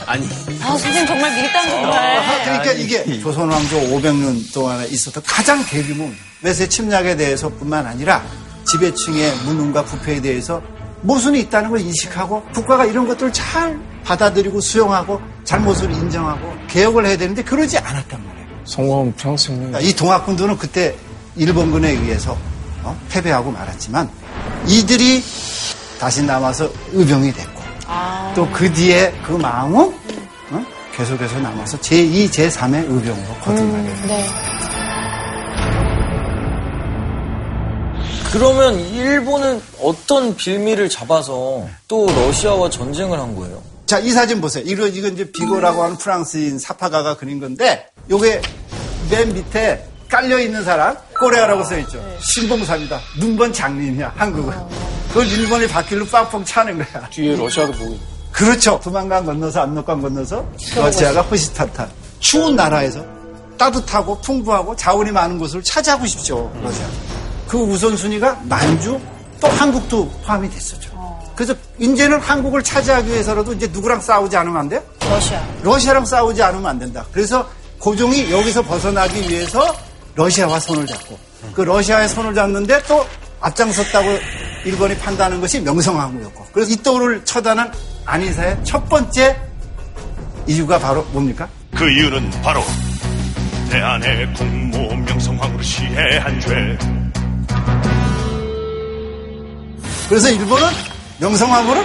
아니. 선생님 정말 미리 딴 거구나. 그러니까 아니. 이게 조선 왕조 500년 동안에 있었던 가장 대규모 외세 침략에 대해서뿐만 아니라 지배층의 무능과 부패에 대해서 모순이 있다는 걸 인식하고 국가가 이런 것들을 잘 받아들이고 수용하고 잘못을 인정하고 개혁을 해야 되는데 그러지 않았단 말이에요. 성공 평생. 이 동학군도는 그때 일본군에 의해서 패배하고 말았지만 이들이 다시 남아서 의병이 됐고 또 그 뒤에 그 마음은 계속해서 남아서 제2, 제3의 의병으로 거듭나게 됩니다. 네. 그러면 일본은 어떤 빌미를 잡아서 또 러시아와 전쟁을 한 거예요? 자, 이 사진 보세요. 이건 이제 비고라고 하는 프랑스인 사파가가 그린 건데 요게 맨 밑에 깔려있는 사람 꼬레아라고 써있죠. 네. 신봉사입니다. 눈번 장님이야 한국은. 그걸 일본이 바퀴로 빡빡 차는 거야. 뒤에 러시아도 보고 그렇죠. 두만강 건너서 압록강 건너서 러시아가 호시타타 추운 나라에서 따뜻하고 풍부하고 자원이 많은 곳을 차지하고 싶죠. 러시아. 그 우선순위가 만주 또 한국도 포함이 됐었죠. 그래서 이제는 한국을 차지하기 위해서라도 이제 누구랑 싸우지 않으면 안 돼요? 러시아랑 싸우지 않으면 안 된다. 그래서 고종이 여기서 벗어나기 위해서 러시아와 손을 잡고 그 러시아에 손을 잡는데 또 앞장섰다고 일본이 판단하는 것이 명성황후였고 그래서 이토를 처단한 안인사의 첫 번째 이유가 바로 뭡니까? 그 이유는 바로 대한의 국무 명성황후를 시해한 죄. 그래서 일본은 명성황후를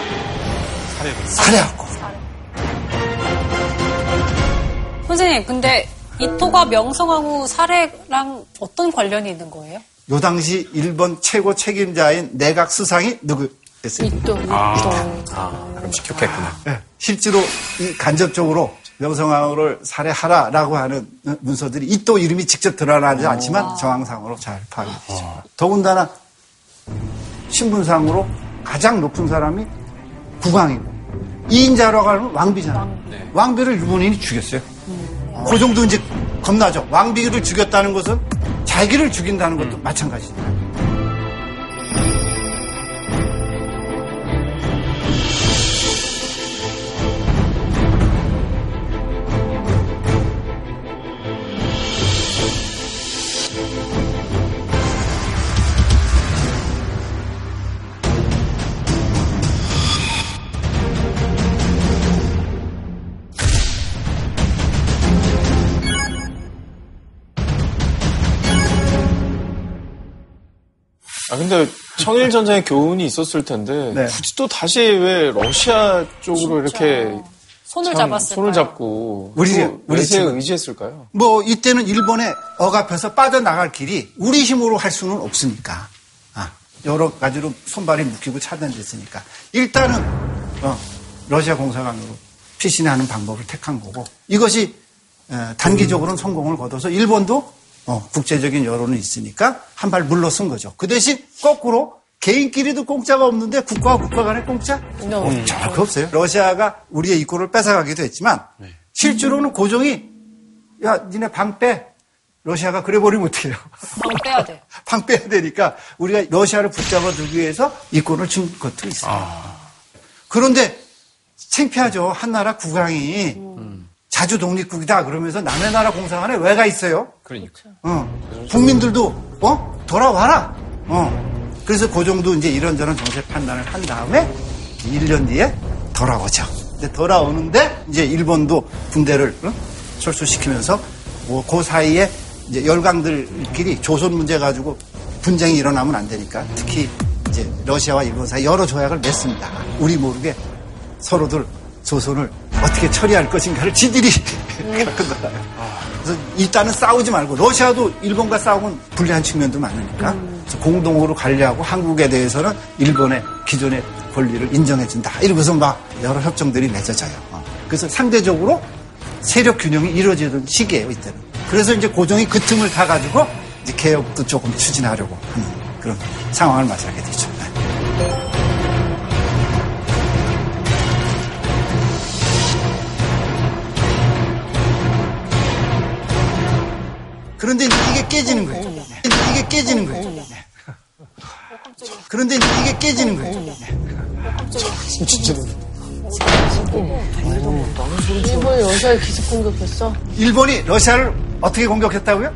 살해했고 선생님 근데 이토가 명성황후 살해랑 어떤 관련이 있는 거예요? 요 당시 일본 최고 책임자인 내각 수상이 누구였어요? 이토. 그럼 시켰겠구나. 네. 실제로 이 간접적으로 명성황후를 살해하라라고 하는 문서들이 이토 이름이 직접 드러나지 않지만 정황상으로 잘 파악이 되죠. 더군다나 신분상으로 가장 높은 사람이 국왕이고 2인자라고 하면 왕비잖아요. 네. 왕비를 일본인이 죽였어요. 고종도 이제 겁나죠. 왕비를 죽였다는 것은 자기를 죽인다는 것도 마찬가지입니다. 근데 청일전쟁의 교훈이 있었을 텐데 네. 굳이 또 다시 왜 러시아 쪽으로 이렇게 손을 잡고 우리 세에 의지했을까요? 뭐 이때는 일본에 억압해서 빠져나갈 길이 우리 힘으로 할 수는 없으니까 여러 가지로 손발이 묶이고 차단됐으니까 일단은 러시아 공산당으로 피신하는 방법을 택한 거고 이것이 단기적으로는 성공을 거둬서 일본도 국제적인 여론이 있으니까 한 발 물러선 거죠. 그 대신 거꾸로 개인끼리도 공짜가 없는데 국가와 국가 간에 공짜? 정확히 없어요. 러시아가 우리의 이권을 뺏어가기도 했지만 네. 실제로는 고종이 야, 니네 방 빼. 러시아가 그래버리면 어떡해요. 방 빼야 돼. 방 빼야 되니까 우리가 러시아를 붙잡아 두기 위해서 이권을 준 것도 있어요. 그런데 창피하죠. 한나라 국왕이 자주 독립국이다 그러면서 남의 나라 공상 안에 왜가 있어요? 그러니까. 국민들도 돌아와라. 그래서 고종도 이제 이런저런 정세 판단을 한 다음에 1년 뒤에 돌아오죠. 근데 돌아오는데 이제 일본도 군대를 철수시키면서 그 사이에 이제 열강들끼리 조선 문제 가지고 분쟁이 일어나면 안 되니까 특히 이제 러시아와 일본 사이 여러 조약을 맺습니다. 우리 모르게 서로들 조선을 어떻게 처리할 것인가를 지들이 겪은 거예요. 그래서 일단은 싸우지 말고 러시아도 일본과 싸우면 불리한 측면도 많으니까 그래서 공동으로 관리하고 한국에 대해서는 일본의 기존의 권리를 인정해준다. 이러고서 막 여러 협정들이 맺어져요. 그래서 상대적으로 세력 균형이 이루어지던 시기예요, 이때는. 그래서 이제 고종이 그 틈을 타가지고 이제 개혁도 조금 추진하려고 하는 그런 상황을 맞이하게 되죠. 그런데 이게 깨지는 거예요. 이게 깨지는 거예요. 그런데 이게 깨지는 거예요. 진짜로. 일본이 러시아를 기습 공격했어? 일본이 러시아를 어떻게 공격했다고요?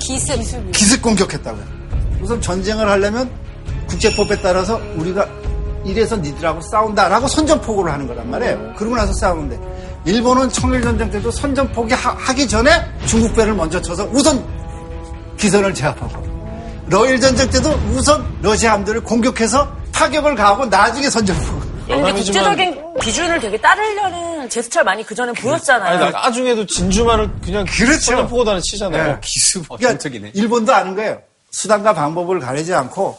기습 공격했다고요. 우선 전쟁을 하려면 국제법에 따라서 우리가 이래서 니들하고 싸운다라고 선전포고를 하는 거란 말이에요. 그러고 나서 싸우는데 일본은 청일전쟁 때도 선전포기 하기 전에 중국 배를 먼저 쳐서 우선 기선을 제압하고 러일전쟁 때도 우선 러시아 함대를 공격해서 타격을 가하고 나중에 선전포고. 근데 국제적인 기준을 되게 따르려는 제스처를 많이 그전에 보였잖아요. 아니, 나중에도 진주만을 그냥 선전포고단에 치잖아요. 기습. 그러니까 일본도 아는 거예요. 수단과 방법을 가리지 않고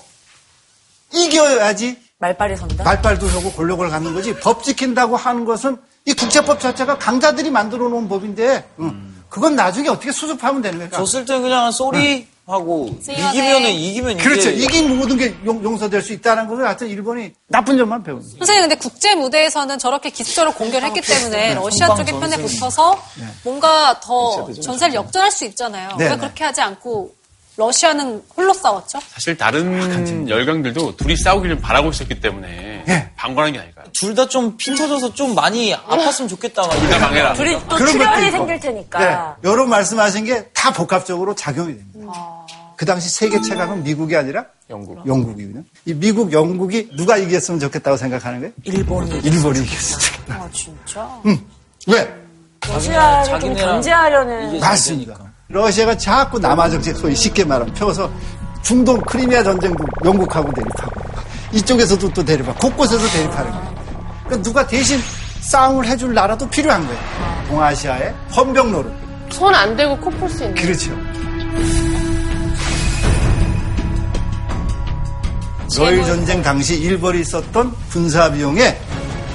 이겨야지 말빨이 선다. 말빨도 서고 권력을 갖는 거지. 법 지킨다고 하는 것은 이 국제법 자체가 강자들이 만들어 놓은 법인데 그건 나중에 어떻게 수습하면 되는 거야. 졌을 때 그냥 쏘리 하고 이기면 그렇죠. 이긴 모든 게 용서될 수 있다는 것을 하여튼 일본이 나쁜 점만 배우는 거예요. 선생님 근데 국제 무대에서는 저렇게 기습적으로 공격을 했기 때문에 러시아 쪽의 편에 붙어서 뭔가 더 전세를 역전할 수 있잖아요. 왜 그렇게 하지 않고 러시아는 홀로 싸웠죠? 사실 다른 열강들도 둘이 싸우기를 바라고 있었기 때문에 방관한 게 아닐까요? 둘 다 좀 핀쳐져서 좀 많이 아팠으면 좋겠다. 둘 다 망해라. 둘이 또 출혈이 생길 테니까. 네. 여러분 말씀하신 게 다 복합적으로 작용이 됩니다. 그 당시 세계 최강은 미국이 아니라 영국이거든요. 이 미국, 영국이 누가 이겼으면 좋겠다고 생각하는 거예요? 일본이 이겼으면 좋겠다. 아 진짜? 왜? 러시아를 좀 견제하려는. 맞습니다. 러시아가 자꾸 남아 정책, 소위 쉽게 말하면 펴서 중동 크리미아 전쟁도 영국하고 대립하고 이쪽에서도 또 대립하고 곳곳에서 대립하는 거예요. 그러니까 누가 대신 싸움을 해줄 나라도 필요한 거예요. 동아시아의 헌병노릇. 손 안 대고 코 풀 수 있는. 그렇죠. 러일 전쟁 당시 일본이 썼던 군사 비용의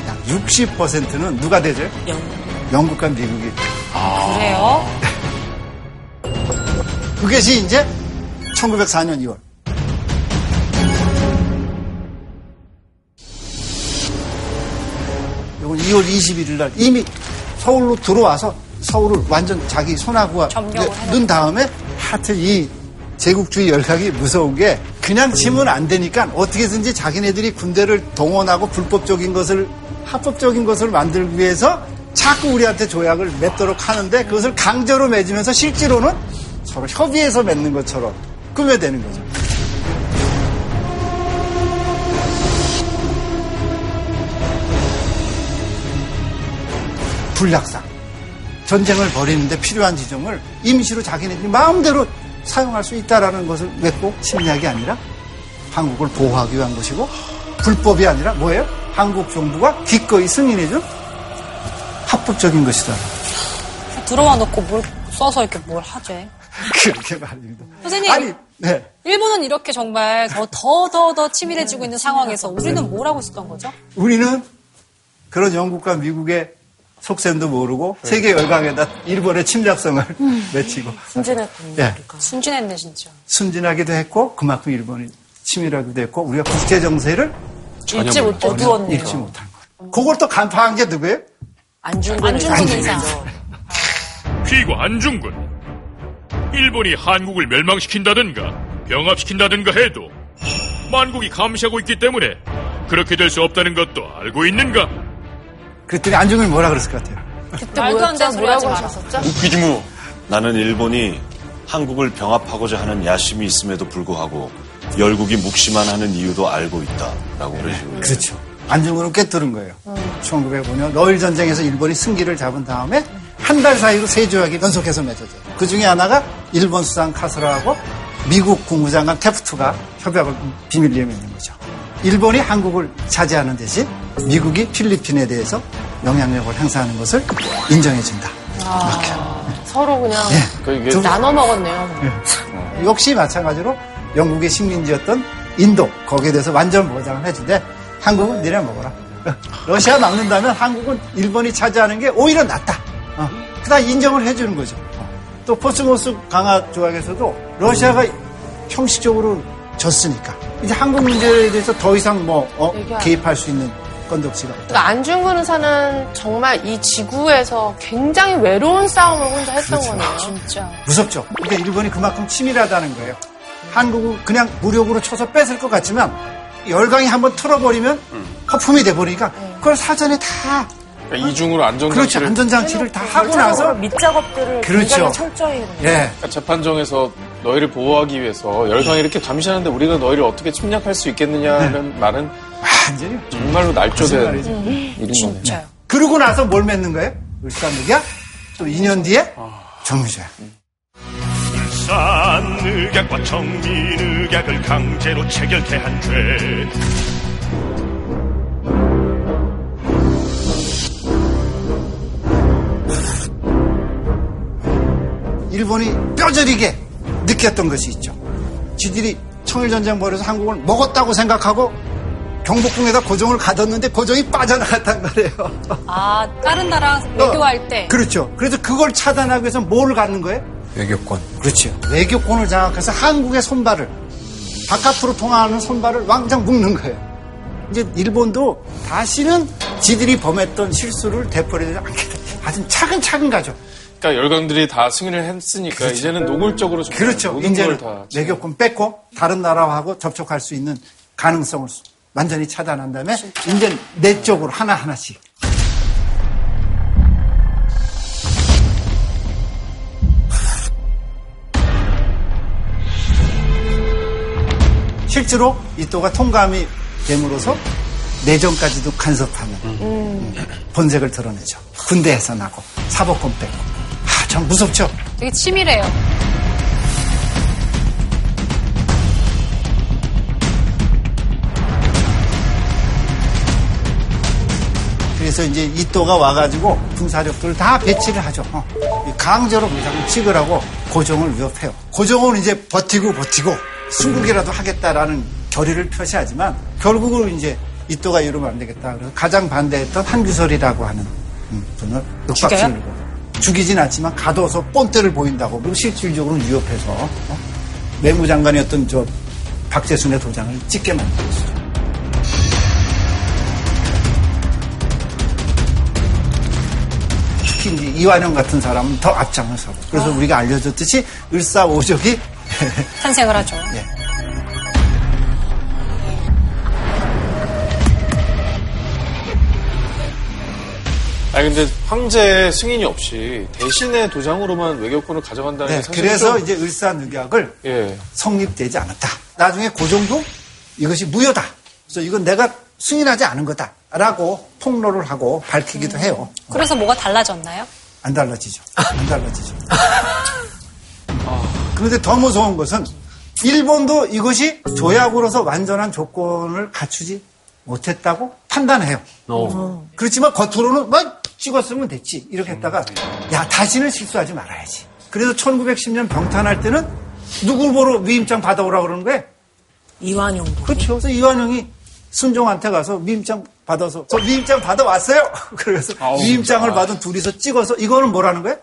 약 60%는 누가 되죠? 영국과 미국이. 그래요? 그것이 이제 1904년 2월. 이건 2월 21일 날 이미 서울로 들어와서 서울을 완전 자기 손아귀와 넣은 다음에 하여튼 이 제국주의 열강이 무서운 게 그냥 치면 안 되니까 어떻게든지 자기네들이 군대를 동원하고 불법적인 것을 합법적인 것을 만들기 위해서 자꾸 우리한테 조약을 맺도록 하는데 그것을 강제로 맺으면서 실제로는 서로 협의해서 맺는 것처럼 꾸며대는 거죠. 불약상. 전쟁을 벌이는데 필요한 지점을 임시로 자기네들이 마음대로 사용할 수 있다라는 것을 맺고 침략이 아니라 한국을 보호하기 위한 것이고 불법이 아니라 뭐예요? 한국 정부가 기꺼이 승인해준 합법적인 것이다. 들어와 놓고 뭘 써서 이렇게 뭘 하재? 그렇게 말입니다. 선생님, 일본은 이렇게 정말 더 치밀해지고 있는 상황에서 우리는 뭘 하고 있었던 거죠? 우리는 그런 영국과 미국의 속셈도 모르고 세계 열강에다 일본의 침략성을 외치고 순진했군요. 순진했네 진짜. 순진하기도 했고 그만큼 일본이 치밀하기도 했고 우리가 국제 정세를 읽지 못했네요. 읽지 못한 거. 그걸 또 간파한 게 누구예요? 안중근 의사. 귀과 안중근. 일본이 한국을 멸망시킨다든가 병합시킨다든가 해도 만국이 감시하고 있기 때문에 그렇게 될 수 없다는 것도 알고 있는가? 그랬더니 안중근이 뭐라 그랬을 것 같아요? 그때 말도 안 되는 뭐라고 하셨었죠? 웃기지 뭐. 나는 일본이 한국을 병합하고자 하는 야심이 있음에도 불구하고 열국이 묵시만 하는 이유도 알고 있다라고 그러시고. 네. 그렇죠. 안중근은 꿰뚫은 거예요. 1905년 러일전쟁에서 일본이 승기를 잡은 다음에 한 달 사이로 세 조약이 연속해서 맺어져요. 그 중에 하나가 일본 수상 카스라하고 미국 국무장관 테프트가 협약을 비밀리에 맺는 거죠. 일본이 한국을 차지하는 대신 미국이 필리핀에 대해서 영향력을 행사하는 것을 인정해준다. 아, 이렇게. 서로 그냥 네. 나눠 먹었네요. 네. 역시 마찬가지로 영국의 식민지였던 인도 거기에 대해서 완전 보장을 해준대. 한국은 니네 먹어라. 러시아 막는다면 한국은 일본이 차지하는 게 오히려 낫다. 그다음 인정을 해주는 거죠. 또 코스모스 강화 조약에서도 러시아가 형식적으로 졌으니까 이제 한국 문제에 대해서 더 이상 뭐 개입할 수 있는 건덕지가 없다. 그러니까 안중근 의사는 정말 이 지구에서 굉장히 외로운 싸움을 혼자 했던 그렇죠. 거네요. 진짜 무섭죠. 그러니까 일본이 그만큼 치밀하다는 거예요. 한국은 그냥 무력으로 쳐서 뺏을 것 같지만 열강이 한번 틀어버리면 허품이 돼버리니까 그걸 사전에 다 그러니까 이중으로 안전장치를 그렇죠. 안전장치를 다 하고 나서 밑작업들을 그렇죠. 굉장히 철저히 예. 그러니까 재판정에서 너희를 보호하기 위해서 열강이 이렇게 감시하는데 우리가 너희를 어떻게 침략할 수 있겠느냐는 네. 말은 완전히 정말로 날조된 일인 거네요. 그러고 나서 뭘 맺는 거예요? 을사늑약 또 2년 뒤에 정유조약. 을사늑약과 청일전쟁을 강제로 체결한 죄. 일본이 뼈저리게 느꼈던 것이 있죠. 지들이 청일전쟁 벌여서 한국을 먹었다고 생각하고 경복궁에다 고종을 가뒀는데 고종이 빠져나갔단 말이에요. 아, 다른 나라 외교할 때. 그렇죠. 그래서 그걸 차단하기 위해서 뭘 갖는 거예요? 외교권. 그렇죠. 외교권을 장악해서 한국의 손발을 바깥으로 통하는 손발을 왕창 묶는 거예요. 이제 일본도 다시는 지들이 범했던 실수를 되풀이하지 않겠다. 아주 차근차근 가죠. 그러니까 열강들이 다 승인을 했으니까 그렇죠. 이제는 노골적으로 그렇죠. 모든 이제는 걸 다 외교권 뺏고 다른 나라하고 접촉할 수 있는 가능성을 완전히 차단한 다음에 진짜? 이제 내 쪽으로 하나하나씩. 실제로 이토가 통감이 됨으로써 내정까지도 간섭하는 본색을 드러내죠. 군대 해산하고 사법권 뺏고. 참 무섭죠? 되게 치밀해요. 그래서 이제 이토가 와가지고 군사력들을 다 배치를 하죠. 강제로 무장을 찍으라고 고종을 위협해요. 고종은 이제 버티고 승국이라도 하겠다라는 결의를 표시하지만 결국은 이제 이토가 이러면 안 되겠다. 그래서 가장 반대했던 한규설이라고 하는 분을 윽박지르고. 죽이진 않지만 가둬서 본때를 보인다고 그리고 실질적으로 위협해서 외무장관이었던 저 박재순의 도장을 찍게 만들었어요. 특히 이제 이완용 같은 사람은 더 앞장을 서고 그래서 우리가 알려줬듯이 을사오족이 탄생을 하죠. 네. 아니 근데 황제의 승인이 없이 대신의 도장으로만 외교권을 가져간다는 네, 게 사실 그래서 이제 을사늑약을 성립되지 않았다. 나중에 고종도 이것이 무효다. 그래서 이건 내가 승인하지 않은 거다라고 폭로를 하고 밝히기도 해요. 그래서 뭐가 달라졌나요? 안 달라지죠. 그런데 더 무서운 것은 일본도 이것이 조약으로서 완전한 조건을 갖추지 못했다고 판단해요. 그렇지만 겉으로는 막 찍었으면 됐지 이렇게 했다가 야 다시는 실수하지 말아야지. 그래서 1910년 병탄할 때는 누구 보러 위임장 받아오라 그러는 거예요? 이완용. 그렇죠. 그래서 이완용이 순종한테 가서 위임장 받아서 저 위임장 받아왔어요. 그래서 위임장을 받은 둘이서 찍어서 이거는 뭐라는 거예요?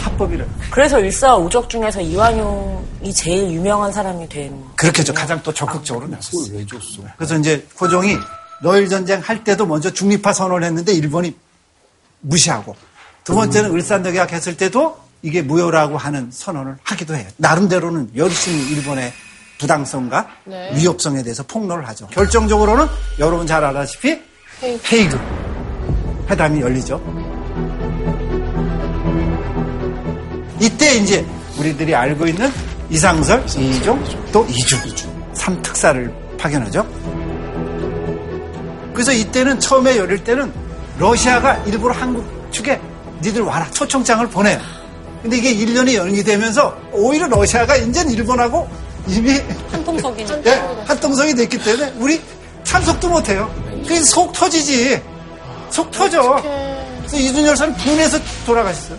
합법이래. 그래서 일사오족 중에서 이완용이 제일 유명한 사람이 된. 그렇겠죠. 가장 또 적극적으로 나섰어요. 왜 줬어? 그래서 이제 고종이 러일전쟁 할 때도 먼저 중립화 선언을 했는데 일본이 무시하고 두 번째는 을사늑약 했을 때도 이게 무효라고 하는 선언을 하기도 해요. 나름대로는 열심히 일본에 부당성과 네. 위협성에 대해서 폭로를 하죠. 결정적으로는 여러분 잘 알다시피 헤이그 회담이 열리죠. 이때 이제 우리들이 알고 있는 이상설, 이종, 또 이중 3특사를 파견하죠. 그래서 이때는 처음에 열릴 때는 러시아가 일부러 한국 측에 니들 와라 초청장을 보내요. 근데 이게 1년이 연기되면서 오히려 러시아가 이제는 일본하고 이미 한통속이 됐기 때문에 우리 참석도 못해요. 그래서 속 터지지. 속 터져. 그래서 이준열 씨는 분해서 돌아가셨어요.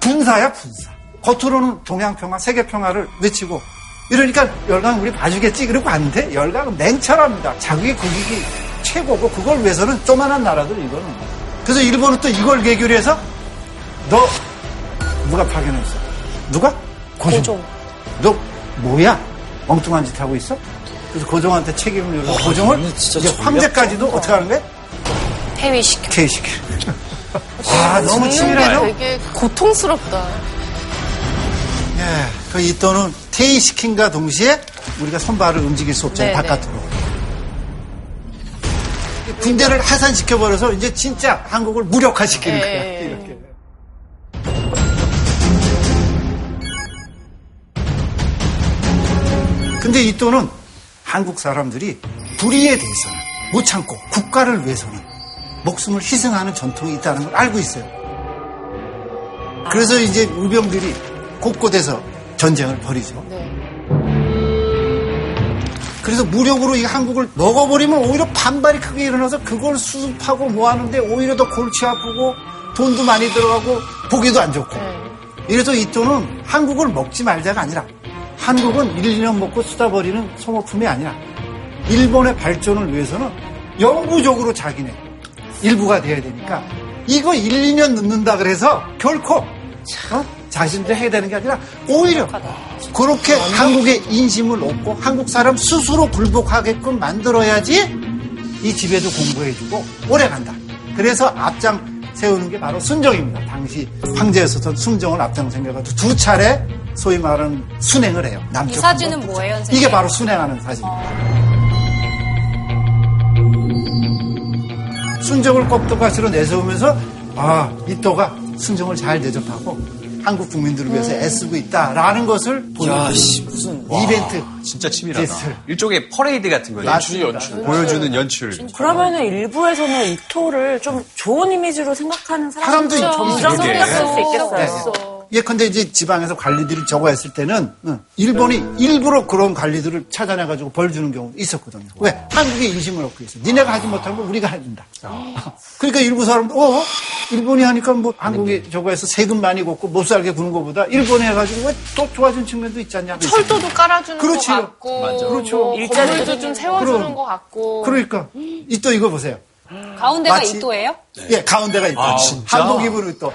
분사야 분사. 겉으로는 동양평화, 세계평화를 외치고 이러니까 열강 우리 봐주겠지 그러고 왔는데 열강은 냉철합니다. 자국의 국익이 최고고 그걸 위해서는 조만한 나라들 이거는. 그래서 일본은 또 이걸 계기로 해서 너 누가 파견했어? 누가? 고종. 너 뭐야? 엉뚱한 짓 하고 있어? 그래서 고종한테 책임을 요구 고종을 이제 황제까지도 어떻게 하는 거야? 퇴위시켜. 퇴위시켜. 와 너무 치밀하죠? 되게 고통스럽다. 예, 그 이또는 퇴위시킨과 동시에 우리가 손발을 움직일 수 없잖아요. 네네. 바깥으로. 군대를 해산시켜버려서 이제 진짜 한국을 무력화시키는 거야. 이렇게. 근데 이또는 한국 사람들이 불의에 대해서는 못 참고 국가를 위해서는 목숨을 희생하는 전통이 있다는 걸 알고 있어요. 그래서 이제 의병들이 곳곳에서 전쟁을 벌이죠. 네. 그래서 무력으로 이 한국을 먹어버리면 오히려 반발이 크게 일어나서 그걸 수습하고 모아는데 오히려 더 골치 아프고 돈도 많이 들어가고 보기도 안 좋고. 네. 이래서 이또는 한국을 먹지 말자가 아니라 한국은 1, 2년 먹고 쓰다버리는 소모품이 아니라 일본의 발전을 위해서는 영구적으로 자기네 일부가 돼야 되니까 이거 1, 2년 늦는다 그래서 결코 자신들 해야 되는 게 아니라 오히려 그렇게 한국의 인심을 얻고 한국 사람 스스로 굴복하게끔 만들어야지 이 집에도 공부해주고 오래 간다. 그래서 앞장 세우는 게 바로 순정입니다. 당시 황제였었던 순정을 앞장 생겨가지고 두 차례 소위 말하는 순행을 해요. 남쪽 이 사진은 뭐예요? 선생님? 이게 바로 순행하는 사진입니다. 순정을 껍데기로 내세우면서 아 이또가 순정을 잘 대접하고 한국 국민들을 위해서 애쓰고 있다라는 것을 보여주는 무슨 이벤트. 와, 진짜 치밀하다. 제스를. 일종의 퍼레이드 같은 거예요. 연출. 보여주는 연출. 그러면은 일부에서는 이토를 좀 좋은 이미지로 생각하는 사람도 있을 수 있겠어요. 예컨대 이제 지방에서 관리들이 저거 했을 때는 일본이 일부러 그런 관리들을 찾아내가지고 벌 주는 경우도 있었거든요. 왜? 한국의 인심을 얻고 있어. 니네가 하지 못한 걸 우리가 해준다. 그러니까 일부 사람도 일본이 하니까 뭐 한국이 저거 해서 세금 많이 걷고 못 살게 구는 것보다 일본이 해가지고 왜 또 좋아진 측면도 있지 않냐. 철도도 깔아주는 그렇지요. 것 같고. 맞아. 그렇죠. 뭐 일자리도 좀 세워주는 것 같고. 그러니까 이또 이거 보세요. 가운데가 이또예요? 네. 예, 가운데가 이또. 아, 한복 입은 이또.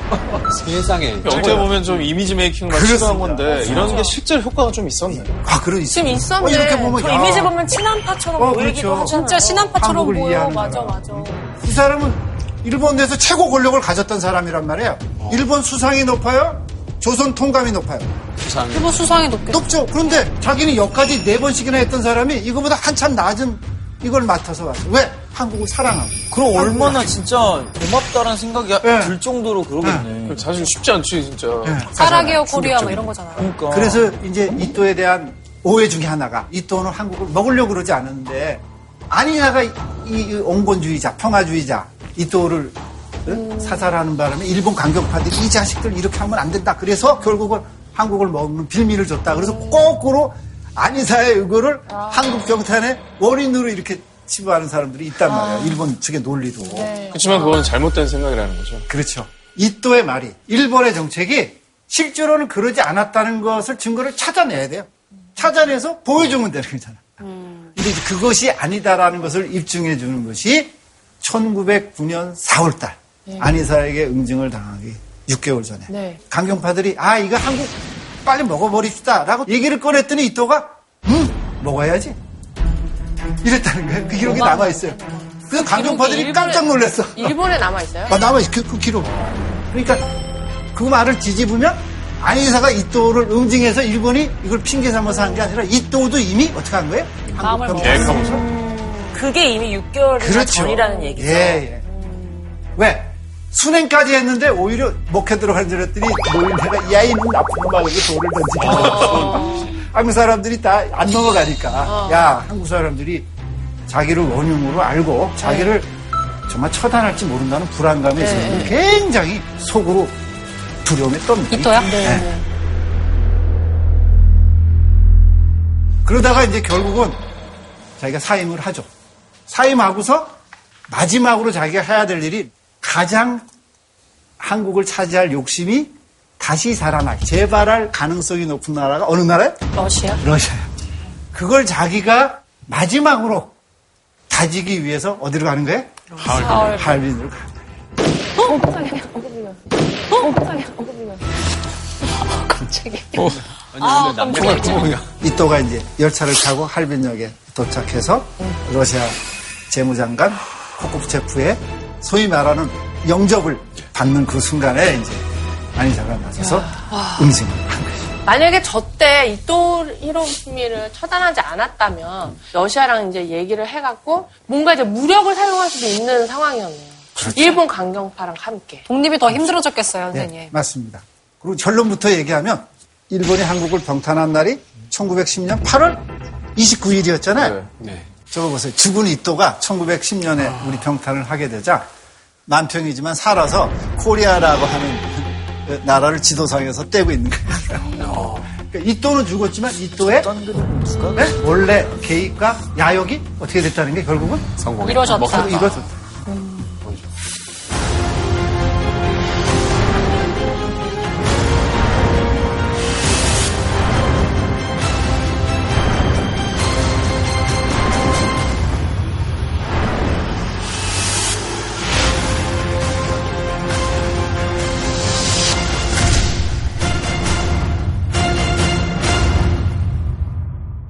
세상에. 어떻게 보면 좀 이미지 메이킹만 시도한 건데 맞아. 이런 게 실제 효과가 좀 있었네. 아, 그래 지금 있었네. 이렇게 보면 이미지 보면 친한파처럼 보이기도 하고 진짜 친한파처럼 보여. 맞아. 이 사람은 일본에서 최고 권력을 가졌던 사람이란 말이에요. 일본 수상이 높아요. 조선 통감이 높아요. 일본 수상이 높죠. 그런데 자기는 여기까지 4번씩이나 했던 사람이 이거보다 한참 낮은 이걸 맡아서 왔어요. 왜? 한국을 사랑하고. 그럼 얼마나 진짜 고맙다라는 생각이 들 정도로 그러겠네. 네. 사실 쉽지 않지, 진짜. 네. 사랑해요, 코리아, 뭐 이런 거잖아요. 그러니까. 그래서 이제 이토에 대한 오해 중에 하나가 이토는 한국을 먹으려고 그러지 않았는데 아니나가 이 온건주의자, 평화주의자, 이토를 사살하는 바람에 일본 강경파들이 이 자식들 이렇게 하면 안 된다. 그래서 결국은 한국을 먹는 빌미를 줬다. 그래서 거꾸로 안희사의 의거를 한국 경탄의 원인으로 이렇게 치부하는 사람들이 있단 말이에요. 일본 측의 논리도. 네. 그렇지만 그건 잘못된 생각이라는 거죠. 그렇죠. 이또의 말이 일본의 정책이 실제로는 그러지 않았다는 것을 증거를 찾아내야 돼요. 찾아내서 보여주면 되는 거잖아. 근데 이제 그것이 아니다라는 것을 입증해 주는 것이 1909년 4월달 안희사에게 응징을 당하기 6개월 전에 강경파들이 아 이거 한국 빨리 먹어버립시다라고 얘기를 꺼냈더니 이또가 먹어야지. 이랬다는 거예요. 그 기록이 남아있어요. 그래서 강경파들이 깜짝 놀랐어. 일본에 남아있어요? 남아있어요. 그 기록. 그러니까 그 말을 뒤집으면 안인사가 이토를 응징해서 일본이 이걸 핑계 삼아서 한 게 아니라 이토도 이미 어떻게 한 거예요? 한국과 계획하고서. 그게 이미 6개월 그렇죠. 전이라는 얘기죠. 예, 예. 왜? 순행까지 했는데 오히려 목회도록 한 줄였더니 노인네가 야인 나쁜 놈아 이렇게 돌을 던지고 한국 사람들이 다 안 넘어가니까 야 한국 사람들이 자기를 원흉으로 알고 자기를 정말 처단할지 모른다는 불안감에 있어서 굉장히 속으로 두려움에 떱니다. 이토야? 네. 네. 그러다가 이제 결국은 자기가 사임을 하죠. 사임하고서 마지막으로 자기가 해야 될 일이 가장 한국을 차지할 욕심이 다시 살아나기, 재발할 가능성이 높은 나라가 어느 나라예요? 러시아. 러시아. 그걸 자기가 마지막으로 다지기 위해서 어디로 가는 거예요? 하얼빈. 하얼빈으로 가는 거예요. 어? 살려. 어? 살려. 어? 깜짝이야. 어? 아니, 근데 남자가 구멍이야. 이또가 이제 열차를 타고 하얼빈역에 도착해서 러시아 재무장관 코코프체프의 소위 말하는 영접을 받는 그 순간에 이제 안인사가 나서서 응징을 한 거죠. 만약에 저때 이토 히로부미를 처단하지 않았다면 러시아랑 이제 얘기를 해갖고 뭔가 이제 무력을 사용할 수도 있는 상황이었네요. 그렇죠. 일본 강경파랑 함께. 독립이 더 힘들어졌겠어요, 선생님. 네, 맞습니다. 그리고 결론부터 얘기하면 일본이 한국을 병탄한 날이 1910년 8월 29일이었잖아요. 네. 네. 저거 보세요. 죽은 이토가 1910년에 우리 병탄을 하게 되자 만평이지만 살아서 코리아라고 하는 나라를 지도상에서 떼고 있는 거예요. 그러니까 이토는 죽었지만 이토의 원래 계획과 야욕이 어떻게 됐다는 게 결국은 성공이루어졌다.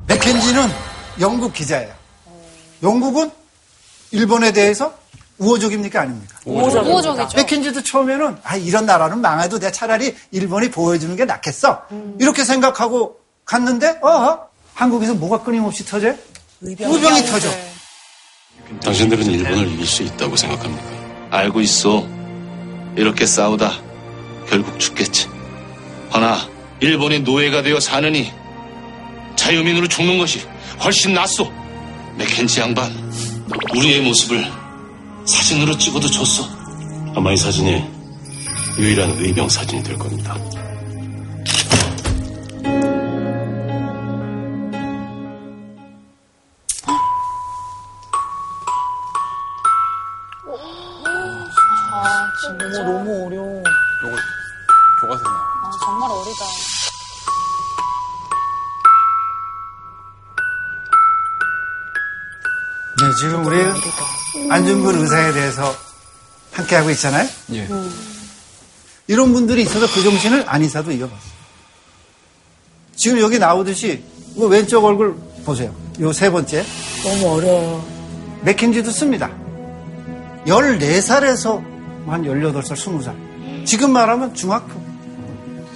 매켄지는 영국 기자예요. 영국은 일본에 대해서 우호적입니까? 아닙니까? 우호적이죠. 매켄지도 처음에는 아, 이런 나라는 망해도 내가 차라리 일본이 보호해주는 게 낫겠어. 이렇게 생각하고 갔는데 한국에서 뭐가 끊임없이 터져요? 의병이 터져. 당신들은 일본을 이길 수 있다고 생각합니까? 알고 있어. 이렇게 싸우다 결국 죽겠지. 허나 일본의 노예가 되어 사느니 자유민으로 죽는 것이 훨씬 낫소. 매켄지 양반, 우리의 모습을 사진으로 찍어도 좋소. 아마 이 사진이 유일한 의병 사진이 될 겁니다. 아, 진짜 너무 어려워. 이거 교과서에 나와. 아, 정말 어리다. 네, 지금 우리 안중근 의사에 대해서 함께하고 있잖아요. 예. 이런 분들이 있어서 그 정신을 안인사도 이어봤어요. 지금 여기 나오듯이 이거 왼쪽 얼굴 보세요. 요 세 번째. 너무 어려워. 매켄지도 씁니다. 14살에서 한 18살, 20살. 지금 말하면 중학교.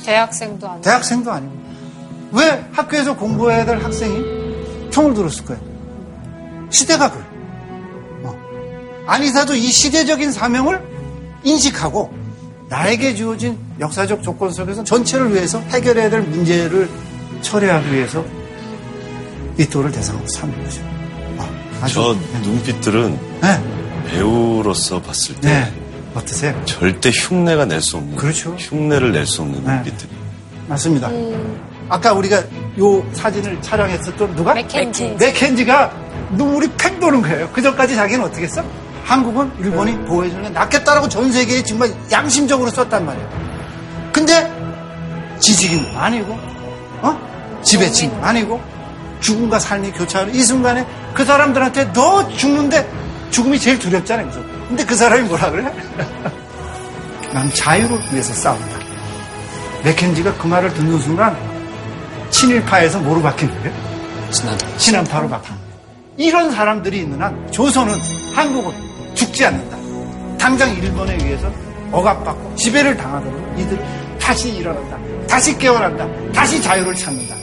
대학생도 아니고. 대학생도 아니고. 왜 학교에서 공부해야 될 학생이 총을 들었을 거예요? 시대가 그래요. 안인사도 이 시대적인 사명을 인식하고 나에게 주어진 역사적 조건 속에서 전체를 위해서 해결해야 될 문제를 처리하기 위해서 이토를 대상으로 삼는 거죠. 저 눈빛들은 네. 배우로서 봤을 때 네. 어떠세요? 절대 흉내가 낼 수 없는 그렇죠. 흉내를 낼 수 없는 네. 눈빛들이 맞습니다. 아까 우리가 요 사진을 촬영했었던 누가? 매켄지가 눈물이 팩 도는 거예요. 그 전까지 자기는 어떻게 했어? 한국은 일본이 보호해주는 게 낫겠다라고 전 세계에 정말 양심적으로 썼단 말이에요. 근데 지식인도 아니고 지배층도 아니고 죽음과 삶이 교차하는 이 순간에 그 사람들한테 너 죽는데 죽음이 제일 두렵잖아요. 그래서. 근데 그 사람이 뭐라 그래? 난 자유를 위해서 싸운다. 매켄지가 그 말을 듣는 순간 친일파에서 뭐로 바뀐 거예요? 친한파로 바뀐 이런 사람들이 있는 한 조선은 한국은 죽지 않는다. 당장 일본에 의해서 억압받고 지배를 당하더라도 이들 다시 일어난다. 다시 깨어난다. 다시 자유를 찾는다.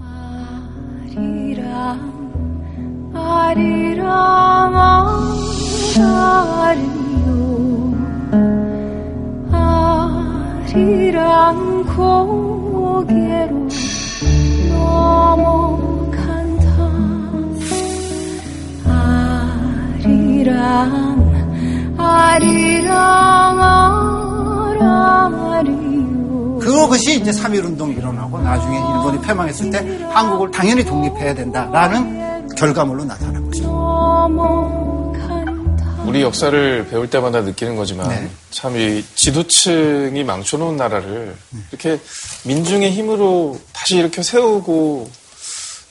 아리랑 아리랑 아리요 아리랑 고개로 넘어간다. 아리랑 아리랑 그것이 이제 3.1운동이 일어나고 나중에 일본이 패망했을 때 한국을 당연히 독립해야 된다라는 결과물로 나타난 거죠. 우리 역사를 배울 때마다 느끼는 거지만 네. 참 이 지도층이 망쳐놓은 나라를 이렇게 민중의 힘으로 다시 이렇게 세우고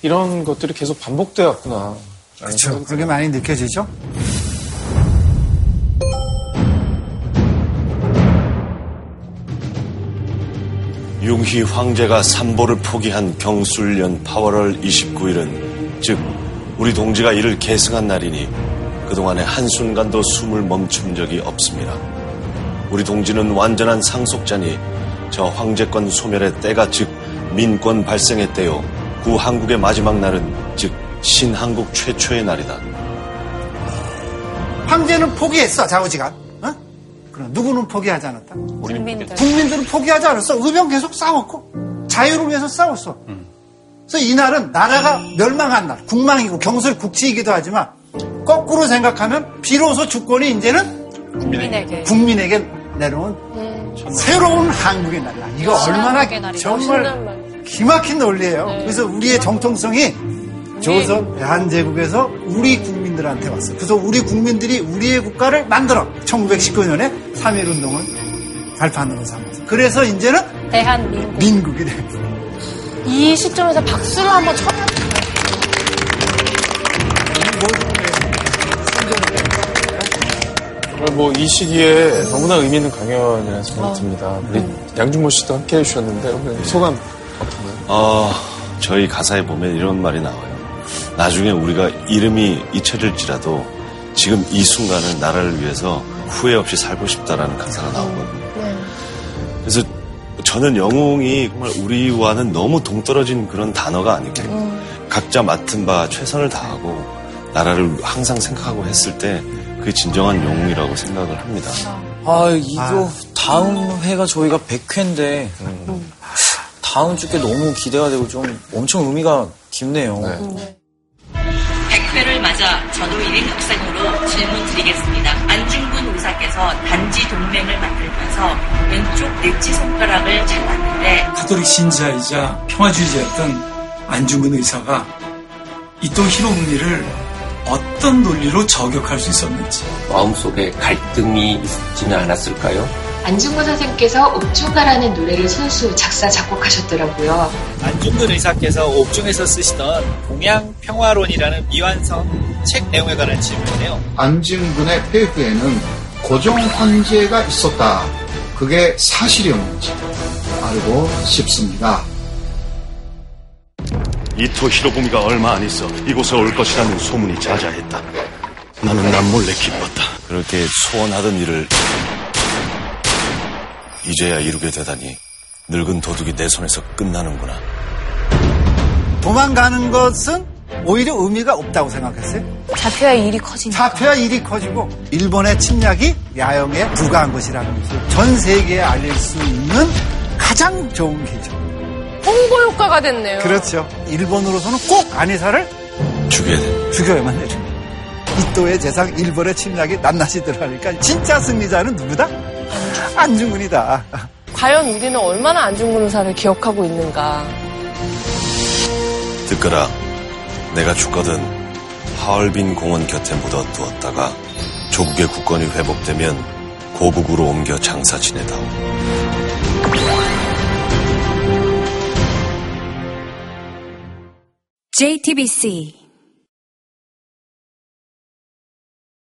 이런 것들이 계속 반복되어 왔구나. 그렇죠. 그게 많이 느껴지죠. 융희 황제가 삼보를 포기한 경술년 8월 29일은 즉 우리 동지가 이를 계승한 날이니 그동안의 한순간도 숨을 멈춘 적이 없습니다. 우리 동지는 완전한 상속자니 저 황제권 소멸의 때가 즉 민권 발생의 때요 구한국의 마지막 날은 즉 신한국 최초의 날이다. 황제는 포기했어 자우지간. 누구는 포기하지 않았다. 국민들은 포기하지 않았어. 의병 계속 싸웠고 자유를 위해서 싸웠어. 그래서 이날은 나라가 멸망한 날, 국망이고 경술 국치이기도 하지만 거꾸로 생각하면 비로소 주권이 이제는 국민에게 내려온 새로운 한국의 날이다. 이거 얼마나 정말 기막힌 논리예요. 네. 그래서 우리의 정통성이 조선 대한제국에서 우리 국민들한테 왔어. 그래서 우리 국민들이 우리의 국가를 만들어 1919년에 3.1운동을 발판으로 삼아서. 그래서 이제는 대한민국이 됩니다. 이 시점에서 박수를 한번 쳐주세요. 정말 이 시기에 너무나 의미 있는 강연이라는 생각이 듭니다. 우리 양준모 씨도 함께 해주셨는데 소감 어떤가요? 저희 가사에 보면 이런 말이 나와요. 나중에 우리가 이름이 잊혀질지라도 지금 이 순간을 나라를 위해서 후회 없이 살고 싶다라는 가사가 나오거든요. 그래서 저는 영웅이 정말 우리와는 너무 동떨어진 그런 단어가 아니고 각자 맡은 바 최선을 다하고 나라를 항상 생각하고 했을 때 그게 진정한 영웅이라고 생각을 합니다. 다음 회가 저희가 100회인데 다음 주께 너무 기대가 되고 좀 엄청 의미가 깊네요. 네. 100회를 맞아 저도 1인 학생으로 질문 드리겠습니다. 안중근 의사께서 단지 동맹을 만들면서 왼쪽 넷지 손가락을 잘랐는데 가톨릭 신자이자 평화주의자였던 안중근 의사가 이토 히로부미를 어떤 논리로 저격할 수 있었는지 마음속에 갈등이 있지는 않았을까요? 안중근 선생님께서 옥중가라는 노래를 순수 작사, 작곡하셨더라고요. 안중근 의사께서 옥중에서 쓰시던 동양평화론이라는 미완성 책 내용에 관한 질문이네요. 안중근의 폐후에는 고종 황제가 있었다. 그게 사실이었는지 알고 싶습니다. 이토 히로부미가 얼마 안 있어 이곳에 올 것이라는 소문이 자자했다. 나는 남몰래 기뻤다. 그렇게 소원하던 일을 이제야 이루게 되다니 늙은 도둑이 내 손에서 끝나는구나. 도망가는 것은 오히려 의미가 없다고 생각했어요. 잡혀야 일이 커지고 일본의 침략이 야영에 불과한 것이라는 것을 전 세계에 알릴 수 있는 가장 좋은 기죠. 홍보 효과가 됐네요. 그렇죠. 일본으로서는 꼭 안의사를 죽여야 돼. 죽여야만 되죠. 이또의 재상 일본의 침략이 낱낱이 들어가니까 진짜 승리자는 누구다? 안중근이다. 과연 우리는 얼마나 안중근 의사를 기억하고 있는가? 듣거라. 내가 죽거든 하얼빈 공원 곁에 묻어두었다가 조국의 국권이 회복되면 고국으로 옮겨 장사 지내다오. JTBC